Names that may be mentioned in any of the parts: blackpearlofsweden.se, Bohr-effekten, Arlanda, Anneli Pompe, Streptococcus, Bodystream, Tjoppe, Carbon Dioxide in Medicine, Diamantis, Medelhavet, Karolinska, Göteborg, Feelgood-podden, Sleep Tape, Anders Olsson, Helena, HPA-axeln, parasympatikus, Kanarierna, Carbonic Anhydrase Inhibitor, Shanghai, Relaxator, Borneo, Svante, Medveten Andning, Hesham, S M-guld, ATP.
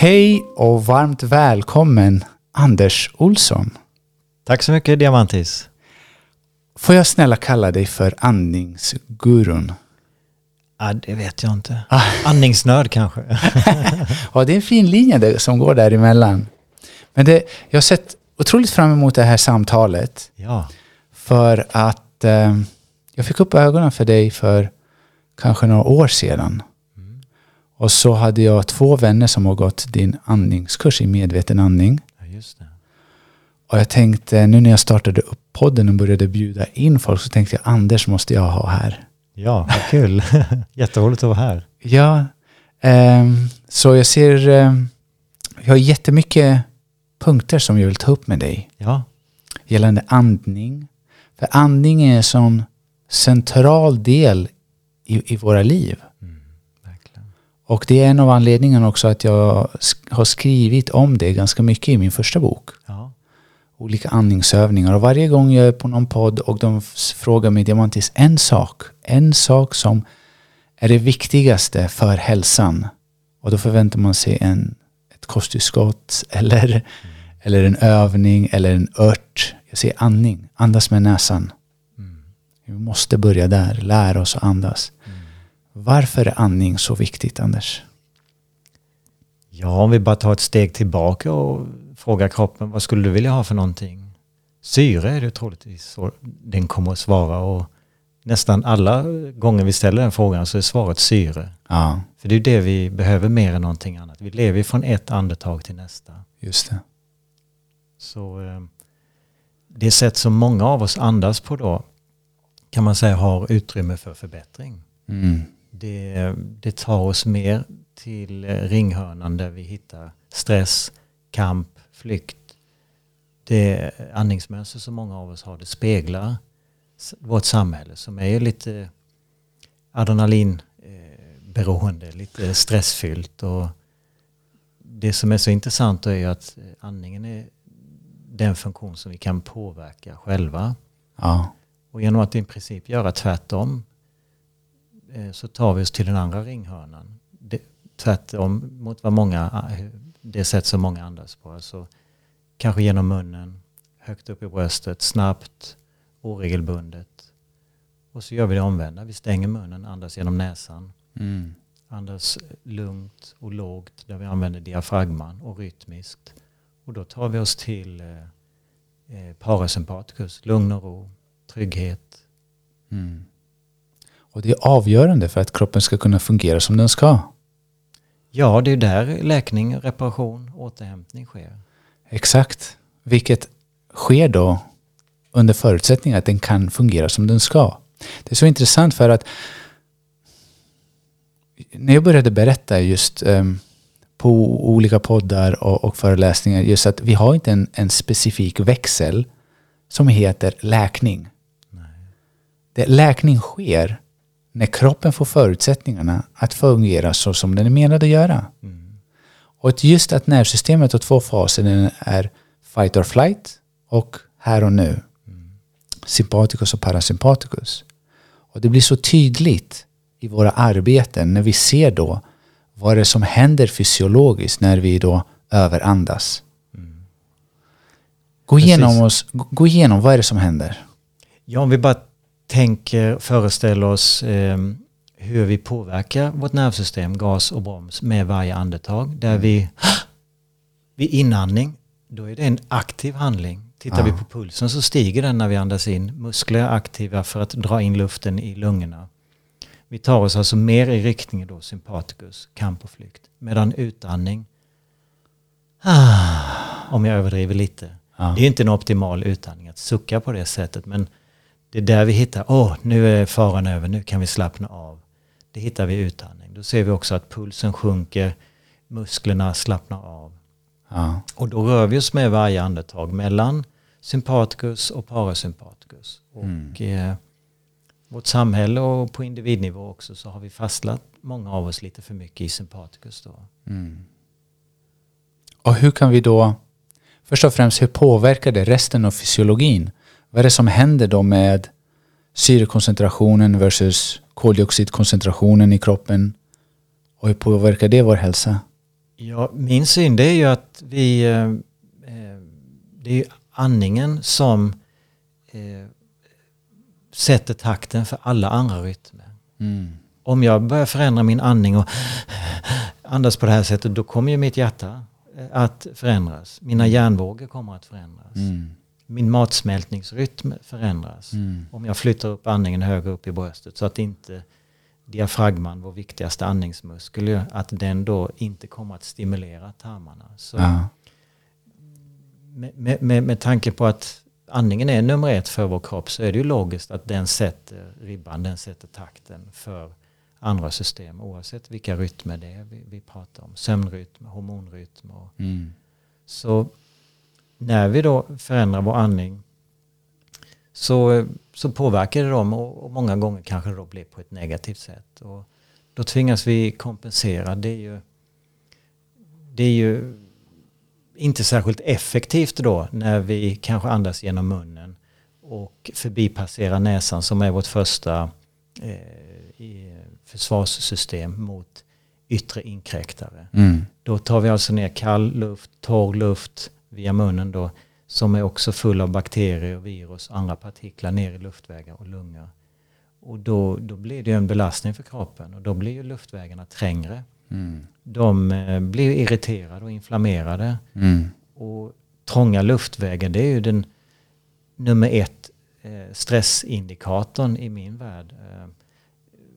Hej och varmt välkommen Anders Olsson. Tack så mycket Diamantis. Får jag snälla kalla dig för andningsgurun? Ja, det vet jag inte. Andningsnörd kanske. Ja, det är en fin linje där, som går däremellan. Men jag har sett otroligt fram emot det här samtalet. Ja. För att jag fick upp ögonen för dig för kanske några år sedan. Mm. Och så hade jag 2 vänner som har gått din andningskurs i Medveten Andning. Ja, just det. Och jag tänkte, nu när jag startade upp podden och började bjuda in folk så tänkte jag, Anders måste jag ha här. Ja, vad kul. Jätteroligt att vara här. Ja, så jag ser... jag har jättemycket punkter som jag vill ta upp med dig. Ja. Gällande andning. För andning är en sån central del i våra liv. Mm, verkligen. Och det är en av anledningarna också att jag har skrivit om det ganska mycket i min första bok. Ja. Olika andningsövningar. Och varje gång jag är på någon podd och de frågar mig Diamantis en sak som är det viktigaste för hälsan. Och då förväntar man sig ett kosttillskott eller en övning eller en ört. Jag säger andning. Andas med näsan. Mm. Vi måste börja där. Lära oss att andas. Mm. Varför är andning så viktigt, Anders? Ja, om vi bara tar ett steg tillbaka och frågar kroppen, vad skulle du vilja ha för någonting? Syre är det troligtvis så den kommer att svara, och nästan alla gånger vi ställer den frågan så är svaret syre. Ja. För det är det vi behöver mer än någonting annat. Vi lever från ett andetag till nästa. Just det. Så det sätt som många av oss andas på då kan man säga har utrymme för förbättring. Mm. Det tar oss mer till ringhörnan där vi hittar stress, kamp, flykt. Det andningsmönster som många av oss har, det speglar vårt samhälle som är lite adrenalinberoende, lite stressfyllt. Och det som är så intressant är ju att andningen är den funktion som vi kan påverka själva. Ja. Och genom att i princip göra tvärtom så tar vi oss till den andra ringhörnan. Tvärtom mot vad många... Det sätt som många andas på. Alltså, kanske genom munnen, högt upp i bröstet, snabbt, oregelbundet. Och så gör vi det omvända. Vi stänger munnen, andas genom näsan. Mm. Andas lugnt och lågt där vi använder diafragman och rytmiskt. Och då tar vi oss till parasympatikus, lugn och ro, trygghet. Mm. Och det är avgörande för att kroppen ska kunna fungera som den ska. Ja, det är där läkning, reparation, återhämtning sker. Exakt. Vilket sker då under förutsättning att den kan fungera som den ska. Det är så intressant för att när jag började berätta just på olika poddar och föreläsningar just att vi har inte en specifik växel som heter läkning. Nej. Läkning sker när kroppen får förutsättningarna att fungera så som den är menad att göra. Mm. Och just att nervsystemet har 2 faser. Den är fight or flight och här och nu. Mm. Sympaticus och parasympaticus. Och det blir så tydligt i våra arbeten när vi ser då vad det är som händer fysiologiskt när vi då överandas. Mm. Gå igenom vad är det som händer. Ja, om vi bara föreställ oss hur vi påverkar vårt nervsystem, gas och broms med varje andetag. Där vid inandning, då är det en aktiv handling. Tittar vi på pulsen så stiger den när vi andas in. Muskler är aktiva för att dra in luften i lungorna. Vi tar oss alltså mer i riktningen då, sympaticus, kamp och flykt. Medan utandning, om jag överdriver lite. Ah. Det är inte en optimal utandning att sucka på det sättet, men det är där vi hittar, nu är faran över, nu kan vi slappna av. Det hittar vi i utandning. Då ser vi också att pulsen sjunker, musklerna slappnar av. Ja. Och då rör vi oss med varje andetag mellan sympaticus och parasympaticus. Och vårt samhälle och på individnivå också så har vi fastlat många av oss lite för mycket i sympaticus då. Mm. Och hur kan vi då, först och främst, hur påverkar det resten av fysiologin? Vad är det som händer då med syrekoncentrationen versus koldioxidkoncentrationen i kroppen? Och hur påverkar det vår hälsa? Ja, min syn det är ju att vi, det är ju andningen som sätter takten för alla andra rytmer. Mm. Om jag börjar förändra min andning och andas på det här sättet, då kommer ju mitt hjärta att förändras. Mina hjärnvågor kommer att förändras. Mm. Min matsmältningsrytm förändras. Mm. Om jag flyttar upp andningen högre upp i bröstet så att inte diafragman, vår viktigaste andningsmuskel, att den då inte kommer att stimulera tarmarna. Så ja. Med tanke på att andningen är nummer ett för vår kropp så är det ju logiskt att den sätter ribban, den sätter takten för andra system oavsett vilka rytmer det är vi pratar om. Sömnrytm, hormonrytm. Och så när vi då förändrar vår andning så påverkar det dem och många gånger kanske då blir på ett negativt sätt. Och då tvingas vi kompensera. Det är ju inte särskilt effektivt då när vi kanske andas genom munnen och förbipasserar näsan som är vårt första försvarssystem mot yttre inkräktare. Mm. Då tar vi alltså ner kall luft, torr luft via munnen då, som är också full av bakterier, virus och andra partiklar ner i luftvägar och lungor. Och då blir det ju en belastning för kroppen och då blir ju luftvägarna trängre. Mm. De blir irriterade och inflammerade. Mm. Och trånga luftvägar, det är ju den nummer ett stressindikatorn i min värld.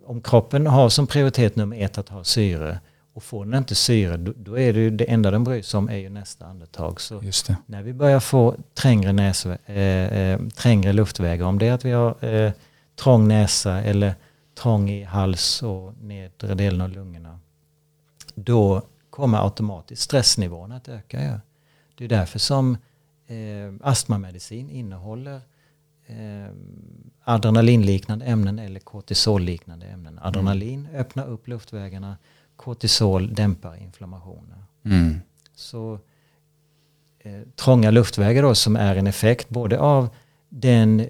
Om kroppen har som prioritet nummer ett att ha syre och får den inte syre, då är det ju det enda den bryr sig om är ju nästa andetag. Så just det. När vi börjar få trängre luftvägar, om det är att vi har trång näsa eller trång i hals och nedre delen av lungorna, då kommer automatiskt stressnivån att öka. Ja. Det är därför som astmamedicin innehåller adrenalinliknande ämnen eller kortisolliknande ämnen. Adrenalin öppnar upp luftvägarna, kortisol dämpar inflammationer. Mm. Så trånga luftvägar då, som är en effekt både av den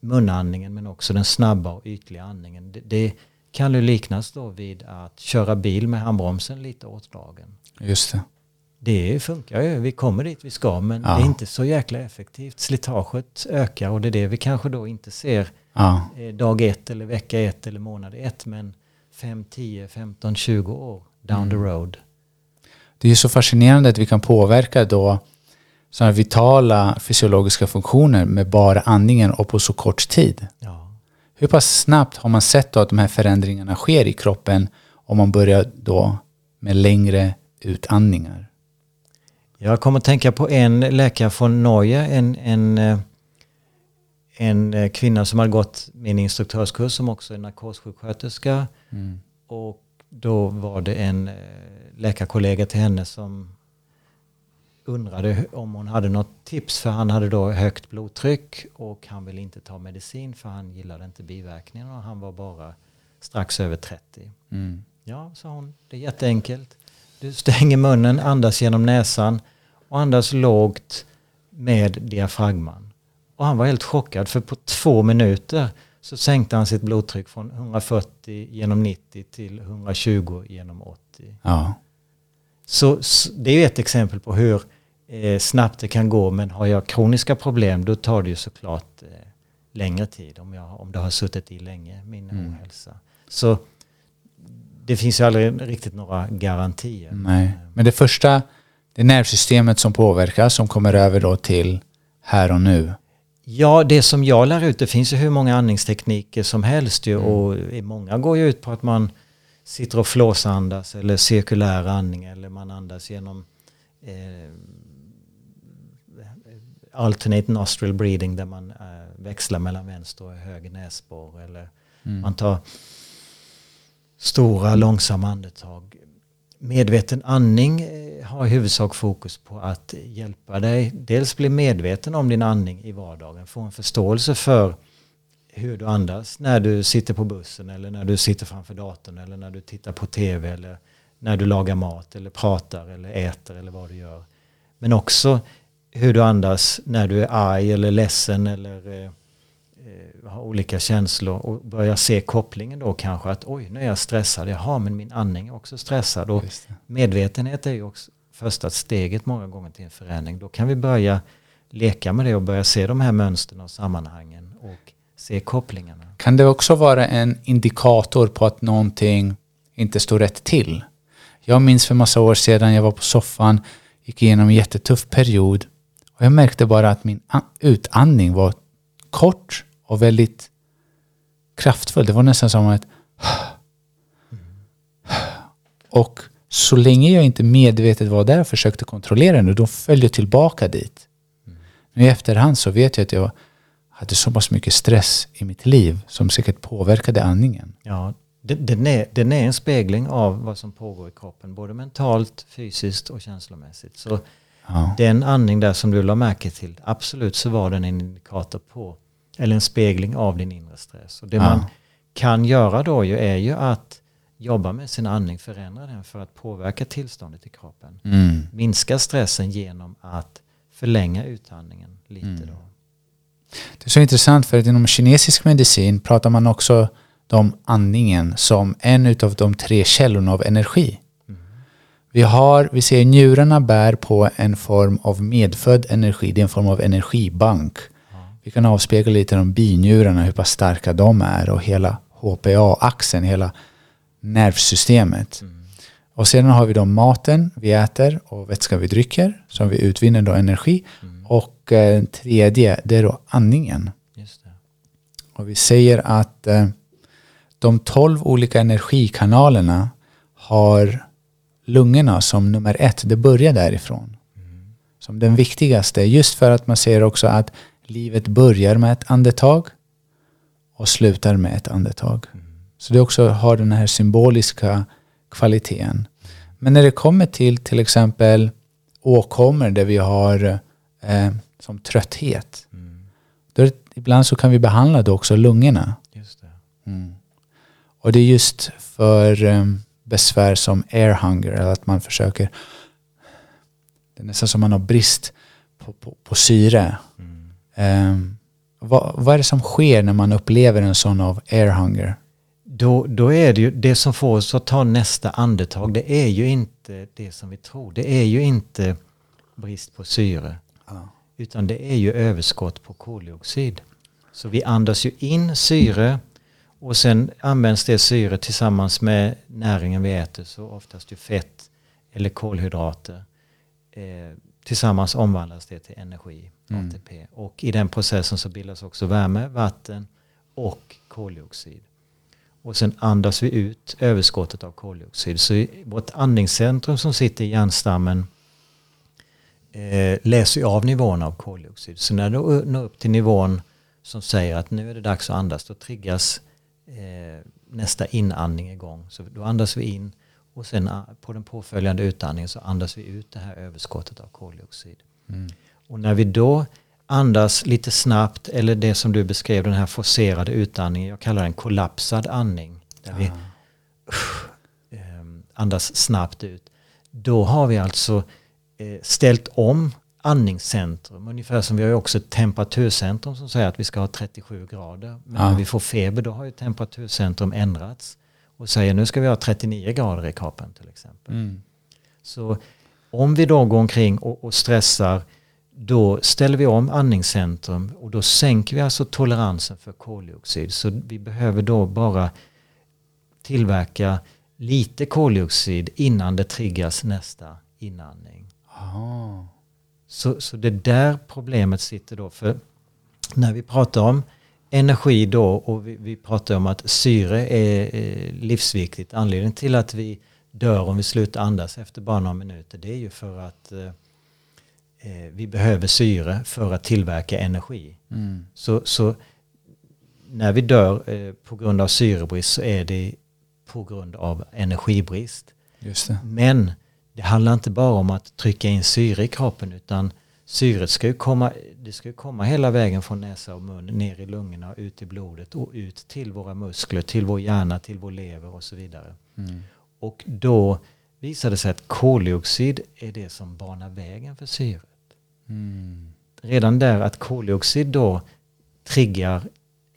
munandningen men också den snabba och ytliga andningen. Det kan ju liknas då vid att köra bil med handbromsen lite åt dagen. Just det. Det funkar ju, vi kommer dit vi ska, men ja. Det är inte så jäkla effektivt. Slitaget ökar och det är det vi kanske då inte ser dag ett eller vecka ett eller månad ett, men 5, 10, 15, 20 år down the road. Det är ju så fascinerande att vi kan påverka då sådana vitala fysiologiska funktioner med bara andningen och på så kort tid. Ja. Hur pass snabbt har man sett då att de här förändringarna sker i kroppen om man börjar då med längre utandningar? Jag kommer att tänka på en läkare från Norge, en kvinna som hade gått min instruktörskurs som också är narkossjuksköterska. Mm. Och då var det en läkarkollega till henne som undrade om hon hade något tips, för han hade då högt blodtryck och han ville inte ta medicin för han gillade inte biverkningarna och han var bara strax över 30. Mm. Ja, sa hon, det är jätteenkelt. Du stänger munnen, andas genom näsan och andas lågt med diafragman. Och han var helt chockad, för på 2 minuter så sänkte han sitt blodtryck från 140 genom 90 till 120 genom 80. Ja. Så det är ju ett exempel på hur snabbt det kan gå, men har jag kroniska problem då tar det ju såklart längre tid om det har suttit i länge, min ohälsa. Så det finns ju aldrig riktigt några garantier. Nej. Men det första, det är nervsystemet som påverkas, som kommer över då till här och nu. Ja, det som jag lär ut, det finns ju hur många andningstekniker som helst ju, och många går ju ut på att man sitter och flåsandas eller cirkulär andning eller man andas genom alternate nostril breathing där man växlar mellan vänster och höger näsborr eller man tar stora långsamma andetag. Medveten andning har i huvudsak fokus på att hjälpa dig dels bli medveten om din andning i vardagen, få en förståelse för hur du andas när du sitter på bussen eller när du sitter framför datorn eller när du tittar på tv eller när du lagar mat eller pratar eller äter eller vad du gör. Men också hur du andas när du är arg eller ledsen eller har olika känslor och börjar se kopplingen då kanske att oj, nu är jag stressad, jaha, men min andning är också stressad, och medvetenhet är ju också första steget många gånger till en förändring. Då kan vi börja leka med det och börja se de här mönstren och sammanhangen och se kopplingarna. Kan det också vara en indikator på att någonting inte står rätt till? Jag minns för massa år sedan, jag var på soffan, gick igenom en jättetuff period och jag märkte bara att min utandning var kort och väldigt kraftfull. Det var nästan som att och så länge jag inte medvetet var där och försökte kontrollera den, och då följde jag tillbaka dit. Nu i efterhand så vet jag att jag hade så pass mycket stress i mitt liv som säkert påverkade andningen. Ja, den är en spegling av vad som pågår i kroppen, både mentalt, fysiskt och känslomässigt. Så ja. Den andning där som du la märke till, absolut, så var den en indikator på, eller en spegling av din inre stress. Och det man kan göra då är ju att jobba med sin andning, förändra den för att påverka tillståndet i kroppen. Mm. Minska stressen genom att förlänga utandningen lite då. Det är så intressant, för att inom kinesisk medicin pratar man också om andningen som en utav de 3 källorna av energi. Mm. Vi ser njurarna bär på en form av medfödd energi. Det är en form av energibank. Mm. Vi kan avspegla lite om binjurarna, hur pass starka de är, och hela HPA-axeln, hela nervsystemet. Mm. Och sedan har vi då maten vi äter och vätskan vi dricker som vi utvinner då energi. Mm. Och tredje, det är då andningen. Just det. Och vi säger att de 12 olika energikanalerna har lungorna som nummer 1. Det börjar därifrån. Mm. Som den viktigaste. Just för att man säger också att livet börjar med ett andetag och slutar med ett andetag. Mm. Så det också har den här symboliska kvaliteten. Men när det kommer till exempel åkommor där vi har som trötthet. Mm. Då, ibland så kan vi behandla då också lungorna. Just det. Mm. Och det är just för besvär som air hunger, eller att man försöker, det är nästan som man har brist på syre. Mm. Vad är det som sker när man upplever en sån av air hunger? Då är det ju det som får oss att ta nästa andetag. Det är ju inte det som vi tror. Det är ju inte brist på syre. Ja. Utan det är ju överskott på koldioxid. Så vi andas ju in syre och sen används det syre tillsammans med näringen vi äter. Så oftast ju fett eller kolhydrater. Tillsammans omvandlas det till energi, ATP. Och i den processen så bildas också värme, vatten och koldioxid. Och sen andas vi ut överskottet av koldioxid. Så vårt andningscentrum som sitter i hjärnstammen läser av nivån av koldioxid. Så när du når upp till nivån som säger att nu är det dags att andas, då triggas nästa inandning igång. Så då andas vi in, och sen på den påföljande utandningen så andas vi ut det här överskottet av koldioxid. Mm. Och när vi då andas lite snabbt, eller det som du beskrev, den här forcerade utandningen, jag kallar den kollapsad andning, där vi andas snabbt ut, då har vi alltså ställt om andningscentrum, ungefär som vi har ju också ett temperaturcentrum som säger att vi ska ha 37 grader, men när vi får feber då har ju temperaturcentrum ändrats och säger nu ska vi ha 39 grader i kroppen till exempel. Mm. Så om vi då går omkring och stressar, då ställer vi om andningscentrum och då sänker vi alltså toleransen för koldioxid. Så vi behöver då bara tillverka lite koldioxid innan det triggas nästa inandning. Aha. Så det där problemet sitter då. För när vi pratar om energi då, och vi pratar om att syre är livsviktigt. Anledningen till att vi dör om vi slutar andas efter bara några minuter, det är ju för att vi behöver syre för att tillverka energi. Mm. Så när vi dör på grund av syrebrist så är det på grund av energibrist. Just det. Men det handlar inte bara om att trycka in syre i kroppen, utan syret ska ju komma hela vägen från näsa och mun ner i lungorna, ut i blodet och ut till våra muskler, till vår hjärna, till vår lever och så vidare. Mm. Och då visade sig att koldioxid är det som banar vägen för syret. Mm. Redan där att koldioxid då triggar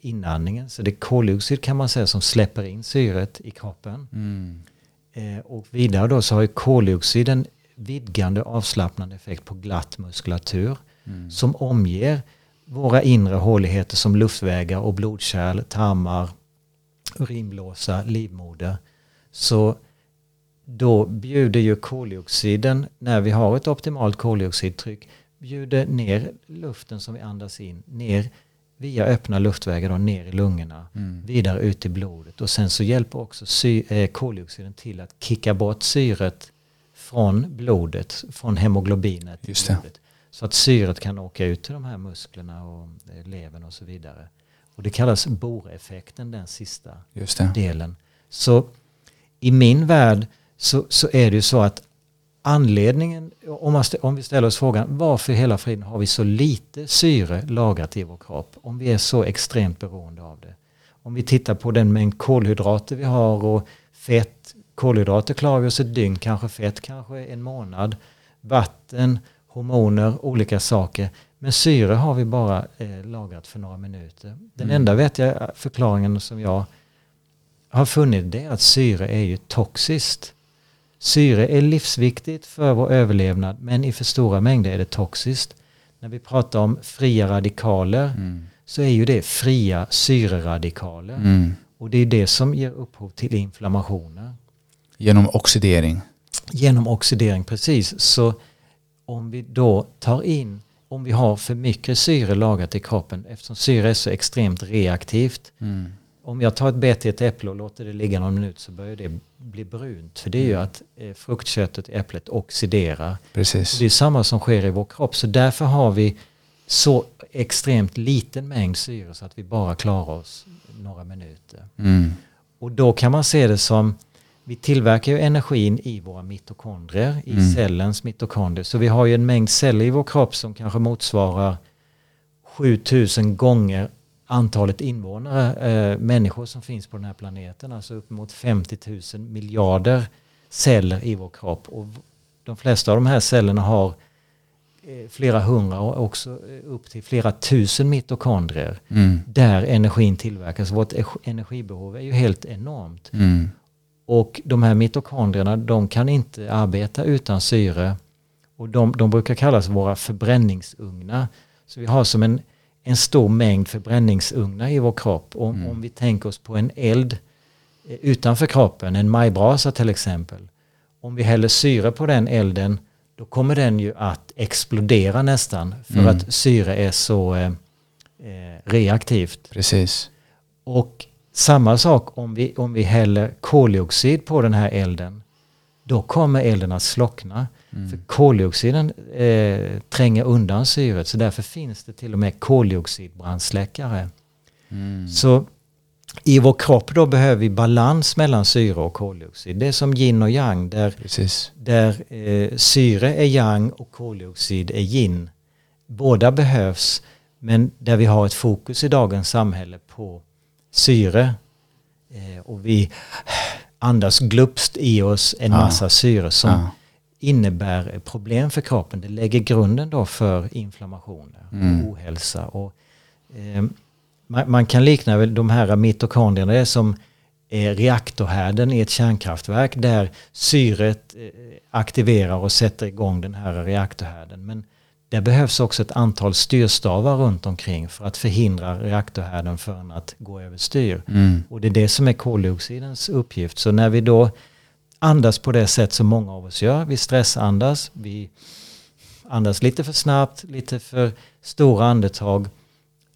inandningen. Så det är koldioxid kan man säga som släpper in syret i kroppen. Mm. Och vidare då så har ju koldioxid en vidgande avslappnande effekt på glatt muskulatur. Mm. Som omger våra inre håligheter som luftvägar och blodkärl, tarmar, urinblåsa, livmoder. Så då bjuder ju koldioxiden, när vi har ett optimalt koldioxidtryck, bjuder ner luften som vi andas in, ner via öppna luftvägar då, ner i lungorna, vidare ut i blodet. Och sen så hjälper också koldioxiden till att kicka bort syret från blodet, från hemoglobinet. Just det. I blodet. Så att syret kan åka ut till de här musklerna och levern och så vidare. Och det kallas Bohr-effekten, den sista delen. Så i min värld så är det ju så att anledningen, om vi ställer oss frågan varför hela friden har vi så lite syre lagrat i vår kropp om vi är så extremt beroende av det. Om vi tittar på den mängd kolhydrater vi har och fett, kolhydrater klarar vi oss ett dygn, kanske fett, kanske en månad, vatten, hormoner, olika saker. Men syre har vi bara lagrat för några minuter. Den enda förklaringen som jag har funnit är att syre är ju toxiskt. Syre är livsviktigt för vår överlevnad, men i för stora mängder är det toxiskt. När vi pratar om fria radikaler så är ju det fria syreradikaler. Mm. Och det är det som ger upphov till inflammationer. Genom oxidering. Genom oxidering, precis. Så om vi då tar in, om vi har för mycket syre lagrat i kroppen, eftersom syre är så extremt reaktivt. Mm. Om jag tar ett bett i ett äpple och låter det ligga någon minut så börjar det bli brunt. För det är ju att fruktköttet i äpplet oxiderar. Precis. Det är samma som sker i vår kropp. Så därför har vi så extremt liten mängd syre så att vi bara klarar oss några minuter. Mm. Och då kan man se det som, vi tillverkar ju energin i våra mitokondrier, i cellens mitokondrier. Så vi har ju en mängd celler i vår kropp som kanske motsvarar 7000 gånger antalet invånare, människor som finns på den här planeten. Alltså upp mot 50 000 miljarder celler i vår kropp. Och de flesta av de här cellerna har flera hundra och också upp till flera tusen mitokondrier. Mm. Där energin tillverkas. Vårt energibehov är ju helt enormt. Mm. Och de här mitokondrierna, de kan inte arbeta utan syre. Och de brukar kallas våra förbränningsugnar. Så vi har som en stor mängd förbränningsugnar i vår kropp. Och om vi tänker oss på en eld utanför kroppen, en majbrasa till exempel. Om vi häller syre på den elden, då kommer den ju att explodera nästan. För att syre är så reaktivt. Precis. Och samma sak om vi häller koldioxid på den här elden. Då kommer elden att slockna. Mm. För koldioxiden tränger undan syret. Så därför finns det till och med koldioxidbrandsläckare. Mm. Så i vår kropp då behöver vi balans mellan syre och koldioxid. Det är som yin och yang. Där syre är yang och koldioxid är yin. Båda behövs. Men där vi har ett fokus i dagens samhälle på syre. Och vi andas glupst i oss en massa syre som innebär problem för kroppen. Det lägger grunden då för inflammationer och ohälsa. Och, man kan likna väl de här mitokondrierna, det är som reaktorhärden i ett kärnkraftverk där syret aktiverar och sätter igång den här reaktorhärden. Men det behövs också ett antal styrstavar runt omkring för att förhindra reaktorhärden från att gå över styr. Mm. Och det är det som är koldioxidens uppgift. Så när vi då andas på det sätt som många av oss gör, vi stressandas, vi andas lite för snabbt, lite för stora andetag,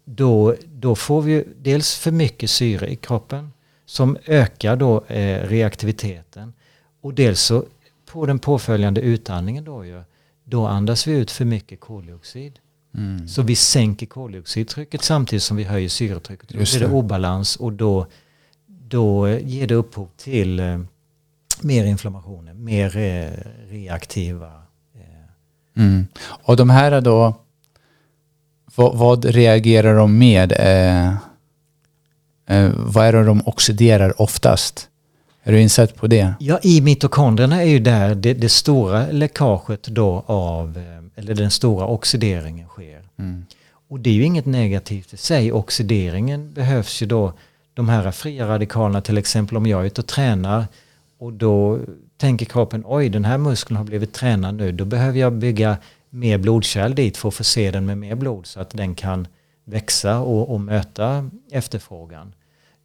då får vi dels för mycket syre i kroppen som ökar då reaktiviteten, och dels så på den påföljande utandningen då andas vi ut för mycket koldioxid. Mm. Så vi sänker koldioxidtrycket samtidigt som vi höjer syretrycket. Då blir det obalans, och då ger det upphov till mer inflammationer, mer reaktiva. Och de här då, vad reagerar de med? Vad är det de oxiderar oftast? Är du insatt på det? Ja, i mitokondrierna är ju där det stora läckaget då av, eller den stora oxideringen sker. Mm. Och det är ju inget negativt i sig. Oxideringen behövs ju då. De här fria radikalerna, till exempel om jag är ute och tränar och då tänker kroppen, oj, den här muskeln har blivit tränad nu, då behöver jag bygga mer blodkärl dit för att förse den med mer blod så att den kan växa och möta efterfrågan.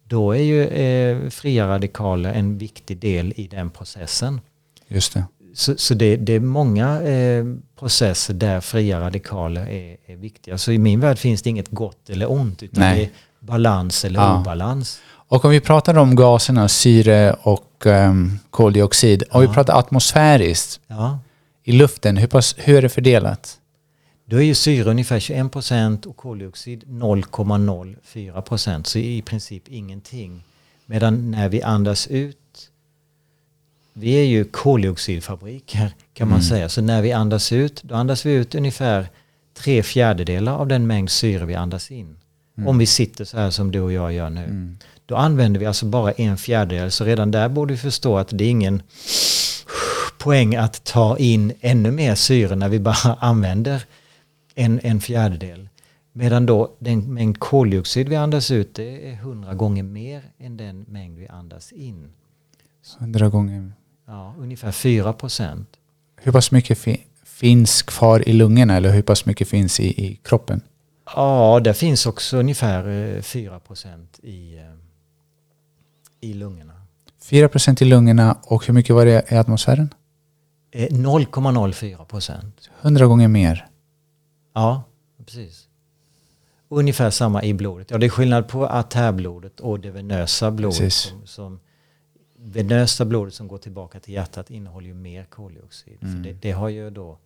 Då är ju fria radikaler en viktig del i den processen. Just det. Så det är många processer där fria radikaler är viktiga. Så i min värld finns det inget gott eller ont, utan det är balans eller obalans. Och om vi pratar om gaserna, syre och koldioxid, om vi pratar atmosfäriskt i luften, hur är det fördelat? Då är ju syre ungefär 21% och koldioxid 0,04%, så i princip ingenting. Medan när vi andas ut, vi är ju koldioxidfabriker kan man säga. Så när vi andas ut, då andas vi ut ungefär 3/4 av den mängd syre vi andas in. Om vi sitter så här som du och jag gör nu. Då använder vi alltså bara 1/4. Så redan där borde vi förstå att det är ingen poäng att ta in ännu mer syre när vi bara använder en fjärdedel. Medan då den mängd koldioxid vi andas ut, det är 100 gånger mer än den mängd vi andas in. 100 gånger? Ja, ungefär 4%. Hur pass mycket finns kvar i lungorna, eller hur pass mycket finns i kroppen? Ja, det finns också ungefär 4% i lungorna. 4% i lungorna, och hur mycket var det i atmosfären? 0,04%. 100 gånger mer? Ja, precis. Ungefär samma i blodet. Ja, det är skillnad på artärblodet och det venösa blodet som venösa blodet som går tillbaka till hjärtat innehåller ju mer koldioxid. För det har ju då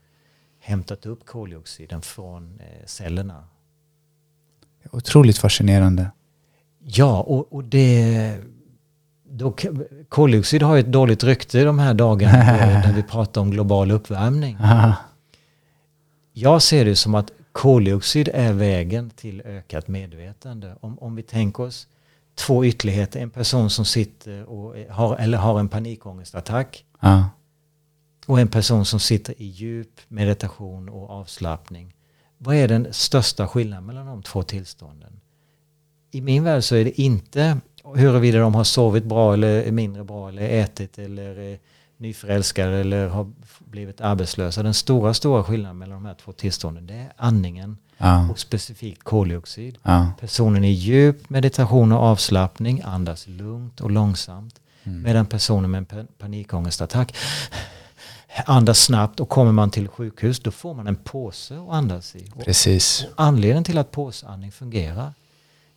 hämtat upp koldioxiden från cellerna. Otroligt fascinerande. Ja, och det... koldioxid har ju ett dåligt rykte de här dagarna när vi pratar om global uppvärmning. Jag ser det som att koldioxid är vägen till ökat medvetande. Om vi tänker oss 2 ytterligheter. En person som sitter och har en panikångestattack. Och en person som sitter i djup meditation och avslappning. Vad är den största skillnaden mellan de 2 tillstånden? I min värld så är det inte huruvida de har sovit bra eller mindre bra, eller ätit eller är nyförälskade eller har blivit arbetslösa. Den stora skillnaden mellan de här 2 tillstånden, det är andningen och specifikt koldioxid. Personen i djup meditation och avslappning andas lugnt och långsamt, medan personen med en panikångestattack andas snabbt, och kommer man till sjukhus då får man en påse att andas i. Precis. Och anledningen till att påsandning fungerar,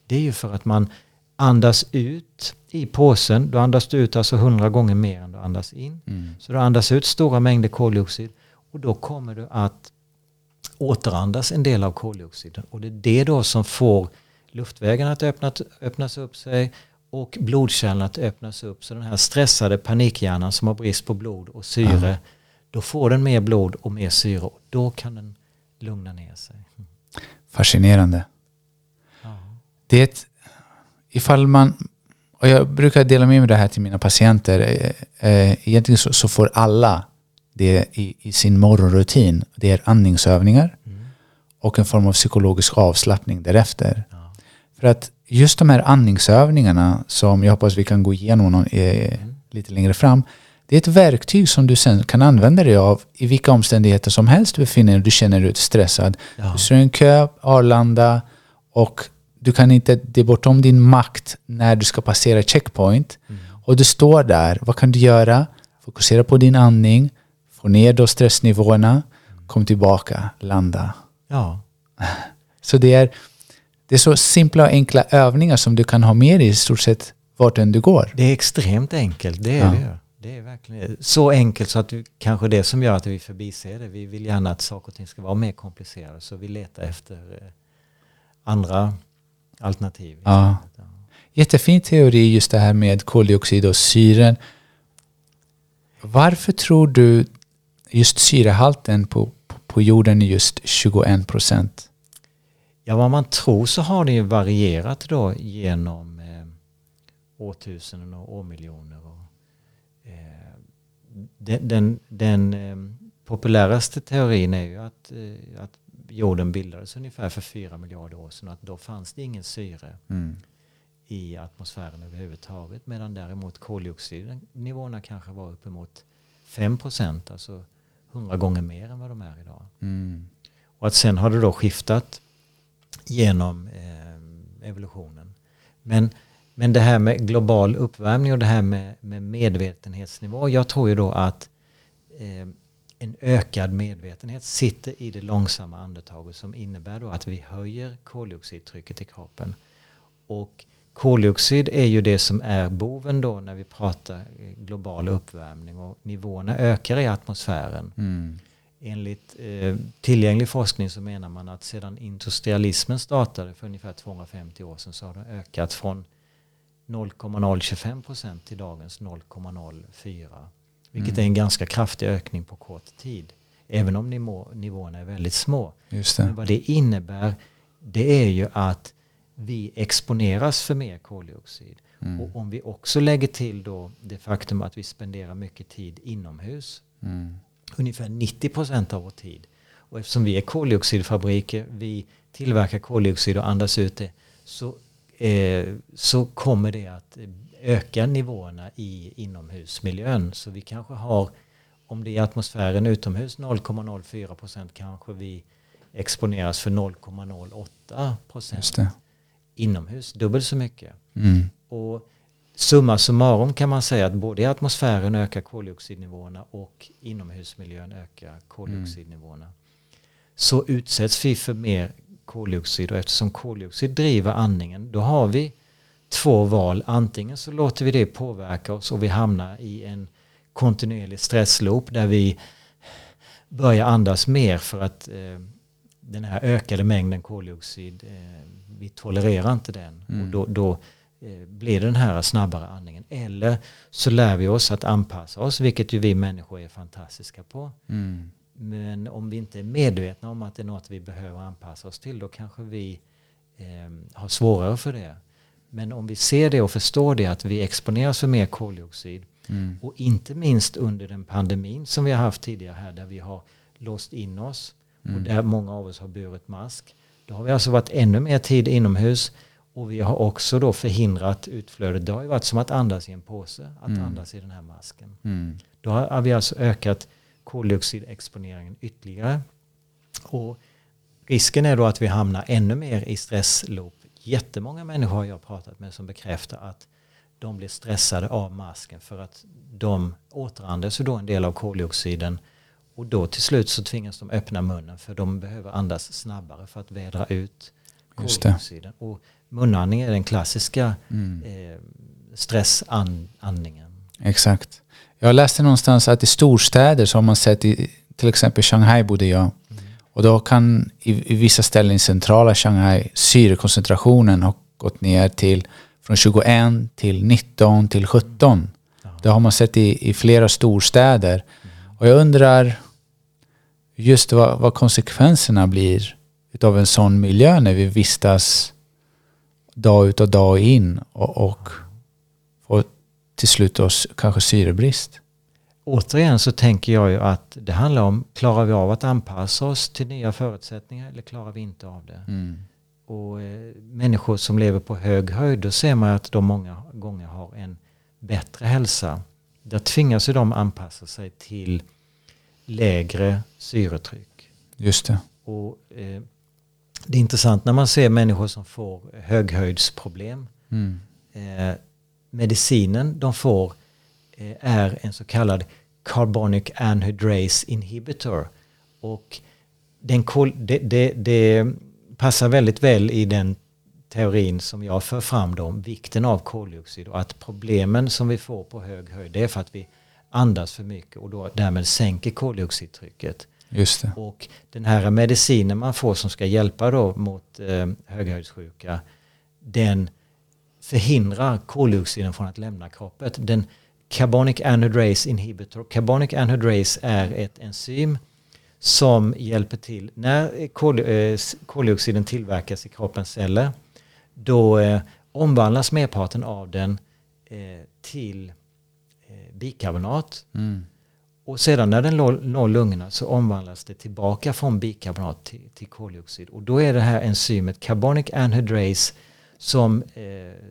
det är ju för att man andas ut i påsen. Då andas du ut alltså 100 gånger mer än du andas in. Så du andas ut stora mängder koldioxid, och då kommer du att återandas en del av koldioxiden. Och det är det då som får luftvägarna att öppnas upp sig och blodkärlen att öppnas upp. Så den här stressade panikhjärnan som har brist på blod och syre, då får den mer blod och mer syre, och då kan den lugna ner sig. Fascinerande. Det är ett jag brukar dela med mig det här till mina patienter. Egentligen så får alla det i sin morgonrutin. Det är andningsövningar och en form av psykologisk avslappning därefter. För att just de här andningsövningarna, som jag hoppas vi kan gå igenom lite längre fram, det är ett verktyg som du sen kan använda dig av i vilka omständigheter som helst du befinner dig. Du känner dig stressad. Du står i en kö, Arlanda, och du kan inte, det är bortom din makt när du ska passera checkpoint. Och du står där, vad kan du göra? Fokusera på din andning, få ner då stressnivåerna, kom tillbaka, landa. Så det är så simpla och enkla övningar som du kan ha med dig i stort sett vart än du går. Det är extremt enkelt, det är det. Det är verkligen så enkelt så att kanske det som gör att vi förbiser det. Vi vill gärna att saker och ting ska vara mer komplicerade, så vi letar efter andra alternativ. Jättefin teori, just det här med koldioxid och syren. Varför tror du just syrehalten på jorden är just 21%? Ja, vad man tror så har det ju varierat då genom årtusenden och årmiljoner. Den populäraste teorin är ju att jorden bildades ungefär för 4 miljarder år sedan. Att då fanns det ingen syre i atmosfären överhuvudtaget. Medan däremot koldioxidnivåerna kanske var uppemot 5%. Alltså 100 gånger mer än vad de är idag. Mm. Och att sen har det då skiftat genom evolutionen. Men det här med global uppvärmning och det här med medvetenhetsnivå. Jag tror ju då att en ökad medvetenhet sitter i det långsamma andetaget som innebär då att vi höjer koldioxidtrycket i kroppen. Och koldioxid är ju det som är boven då när vi pratar global uppvärmning och nivåerna ökar i atmosfären. Mm. Enligt tillgänglig forskning så menar man att sedan industrialismen startade för ungefär 250 år sedan så har den ökat från 0,025% till dagens 0,04%. Vilket är en ganska kraftig ökning på kort tid. Även om nivåerna är väldigt små. Just det. Men vad det innebär det är ju att vi exponeras för mer koldioxid. Mm. Och om vi också lägger till då det faktum att vi spenderar mycket tid inomhus. Ungefär 90% av vår tid. Och eftersom vi är koldioxidfabriker, vi tillverkar koldioxid och andas ut det, så kommer det att öka nivåerna i inomhusmiljön. Så vi kanske har, om det är atmosfären utomhus 0,04%, kanske vi exponeras för 0,08% inomhus, dubbelt så mycket. Mm. Och summa summarum kan man säga att både i atmosfären ökar koldioxidnivåerna och inomhusmiljön ökar koldioxidnivåerna. Så utsätts vi för mer koldioxid och eftersom koldioxid driver andningen då har vi 2 val. Antingen så låter vi det påverka oss och vi hamnar i en kontinuerlig stressloop där vi börjar andas mer för att den här ökade mängden koldioxid, vi tolererar inte den och då blir den här snabbare andningen. Eller så lär vi oss att anpassa oss, vilket ju vi människor är fantastiska på. Mm. Men om vi inte är medvetna om att det är något vi behöver anpassa oss till, då kanske vi har svårare för det. Men om vi ser det och förstår det att vi exponeras för mer koldioxid och inte minst under den pandemin som vi har haft tidigare här där vi har låst in oss och där många av oss har burit mask. Då har vi alltså varit ännu mer tid inomhus och vi har också då förhindrat utflödet. Det har ju varit som att andas i en påse, att andas i den här masken. Mm. Då har vi alltså ökat koldioxidexponeringen ytterligare och risken är då att vi hamnar ännu mer i stressloop. Jättemånga människor har jag pratat med som bekräftar att de blir stressade av masken för att de återandas då en del av koldioxiden och då till slut så tvingas de öppna munnen för de behöver andas snabbare för att vädra ut koldioxiden. Och munandning är den klassiska stressandningen. Exakt. Jag läste någonstans att i storstäder så har man sett, i till exempel Shanghai bodde jag. Och då kan i vissa ställen i centrala Shanghai syrekoncentrationen ha gått ner till från 21 till 19 till 17. Det har man sett i flera storstäder. Och jag undrar just vad konsekvenserna blir utav en sån miljö när vi vistas dag ut och dag in och får till slut oss kanske syrebrist. Återigen så tänker jag ju att det handlar om, klarar vi av att anpassa oss till nya förutsättningar eller klarar vi inte av det? Mm. Och människor som lever på hög höjd, då ser man att de många gånger har en bättre hälsa. Där tvingas ju de anpassa sig till lägre syretryck. Just det. Och det är intressant när man ser människor som får höghöjdsproblem. Medicinen de får är en så kallad Carbonic Anhydrase Inhibitor. Och det passar väldigt väl i den teorin som jag för fram då om vikten av koldioxid och att problemen som vi får på hög höjd det är för att vi andas för mycket och då därmed sänker koldioxidtrycket. Just det. Och den här medicinen man får som ska hjälpa då mot höghöjdssjuka, den förhindrar koldioxiden från att lämna kroppen. Den Carbonic Anhydrase Inhibitor. Carbonic Anhydrase är ett enzym som hjälper till. När koldioxiden tillverkas i kroppens celler då omvandlas merparten av den till bikarbonat. Och sedan när den når lungorna så omvandlas det tillbaka från bikarbonat till koldioxid. Och då är det här enzymet Carbonic Anhydrase som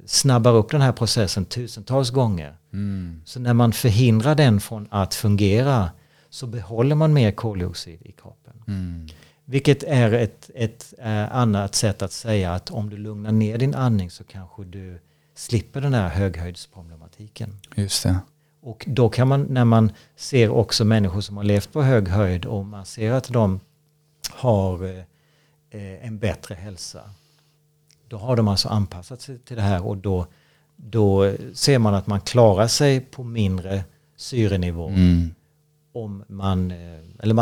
snabbar upp den här processen tusentals gånger. Mm. Så när man förhindrar den från att fungera så behåller man mer koldioxid i kroppen. Mm. Vilket är ett annat sätt att säga att om du lugnar ner din andning så kanske du slipper den här höghöjdsproblematiken. Just det. Och då kan man, när man ser också människor som har levt på hög höjd och man ser att de har en bättre hälsa, då har de alltså anpassat sig till det här och då ser man att man klarar sig på mindre syrenivå. Mm. Om man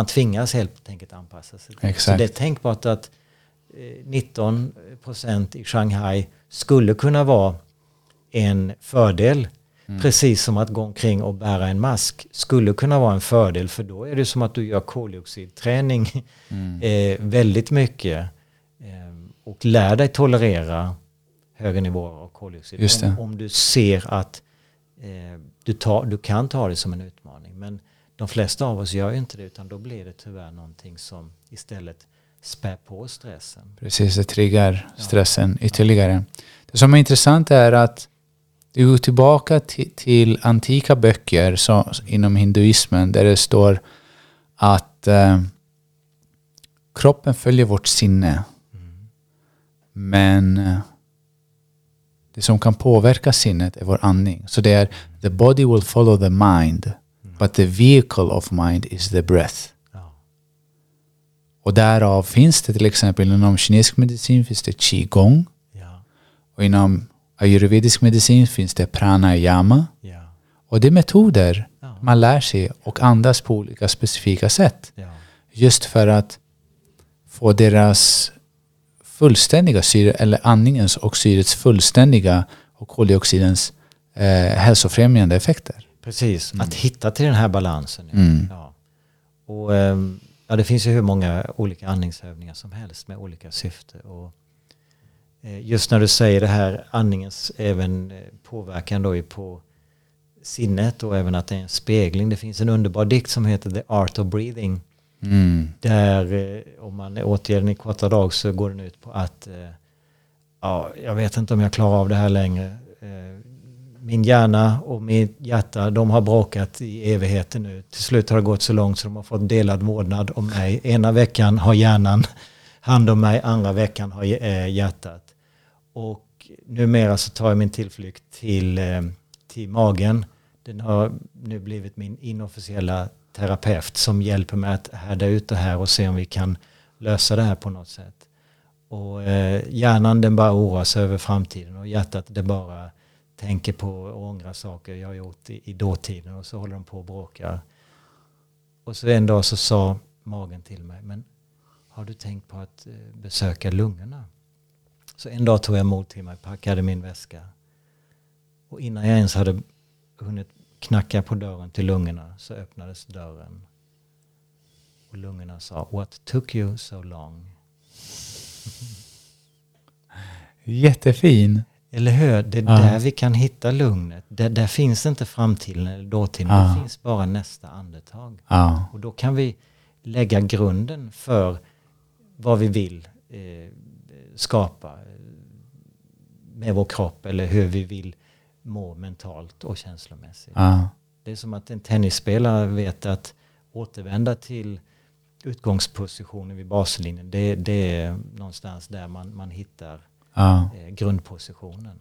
tvingas helt enkelt anpassa sig. Exakt. Så det är tänkbart att 19% i Shanghai skulle kunna vara en fördel. Mm. Precis som att gå omkring och bära en mask skulle kunna vara en fördel, för då är det som att du gör koldioxidträning väldigt mycket och lär dig tolerera högre nivåer av koldioxid om du ser att du kan ta det som en utmaning. Men de flesta av oss gör ju inte det, utan då blir det tyvärr någonting som istället spär på stressen. Precis, det triggar stressen ytterligare. Det som är intressant är att det går tillbaka till antika böcker inom hinduismen där det står att kroppen följer vårt sinne. Mm. Men det som kan påverka sinnet är vår andning. Så det är the body will follow the mind, but the vehicle of mind is the breath. Ja. Och därav finns det till exempel inom kinesisk medicin finns det qigong. Ja. Och inom ayurvedisk medicin finns det pranayama. Ja. Och det är metoder man lär sig och andas på olika specifika sätt. Ja. Just för att få deras fullständiga syre, eller andningens och syrets fullständiga och koldioxidens hälsofrämjande effekter. Precis, att hitta till den här balansen. Mm. Ja. Och det finns ju hur många olika andningsövningar som helst med olika syfte. Och just när du säger det här, andningens även påverkan då är på sinnet och även att det är en spegling. Det finns en underbar dikt som heter The Art of Breathing. Mm. Där, om man återger den i korta drag, så går den ut på att jag vet inte om jag klarar av det här längre. Min hjärna och mitt hjärta, de har bråkat i evigheten nu. Till slut har det gått så långt så de har fått delad vårdnad om mig. Ena veckan har hjärnan hand om mig, andra veckan har hjärtat. Och numera så tar jag min tillflykt till magen. Den har nu blivit min inofficiella terapeut som hjälper mig att härda ut det här och se om vi kan lösa det här på något sätt. Och hjärnan, den bara oroas över framtiden, och hjärtat, det bara tänker på och ångrar saker jag har gjort i dåtiden, och så håller de på och bråkar. Och så en dag så sa magen till mig, men har du tänkt på att besöka lungorna? Så en dag tog jag mod till mig, packade min väska. Och innan jag ens hade hunnit knacka på dörren till lungorna så öppnades dörren. Och lungorna sa, what took you so long? Jättefin. Eller hur? Det är där vi kan hitta lugnet. Där finns inte framtiden eller dåtiden. Det finns bara nästa andetag. Och då kan vi lägga grunden för vad vi vill skapa med vår kropp, eller hur vi vill må mentalt och känslomässigt. Det är som att en tennisspelare vet att återvända till utgångspositionen vid baslinjen. Det är någonstans där man hittar grundpositionen.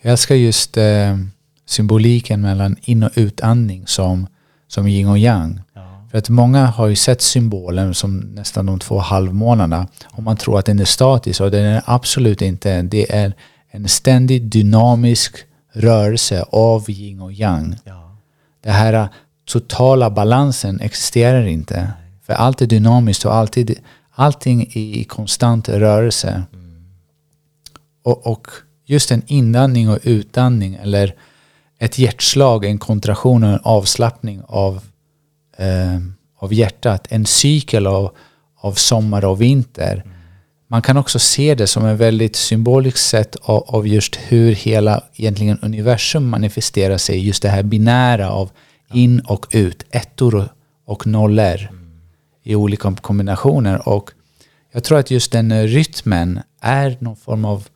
Jag ska just symboliken mellan in- och utandning som yin och yang. För att många har ju sett symbolen som nästan de 2 halvmånaderna, och man tror att den är statisk, och den är absolut inte. Det är en ständig dynamisk rörelse av yin och yang. Ja. Det här totala balansen existerar inte. Nej. För allt är dynamiskt och allting är i konstant rörelse. Mm. Och just en inandning och utandning, eller ett hjärtslag, en kontraktion och en avslappning av hjärtat, en cykel av sommar och vinter. Mm. Man kan också se det som en väldigt symbolisk sätt av just hur hela egentligen universum manifesterar sig, just det här binära av in och ut, ettor och, och nollor i olika kombinationer. Och jag tror att just den rytmen är någon form av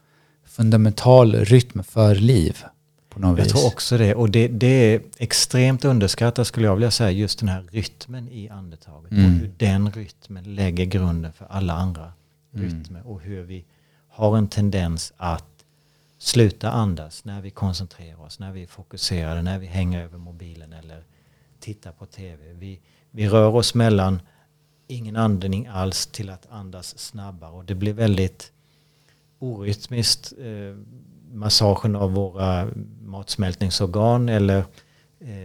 fundamental rytm för liv. Jag tror också det, och det är extremt underskattat, skulle jag vilja säga, just den här rytmen i andetaget och hur den rytmen lägger grunden för alla andra rytmer och hur vi har en tendens att sluta andas när vi koncentrerar oss, när vi är fokuserade, när vi hänger över mobilen eller tittar på tv. Vi rör oss mellan ingen andning alls till att andas snabbare, och det blir väldigt orytmiskt. Massagen av våra matsmältningsorgan eller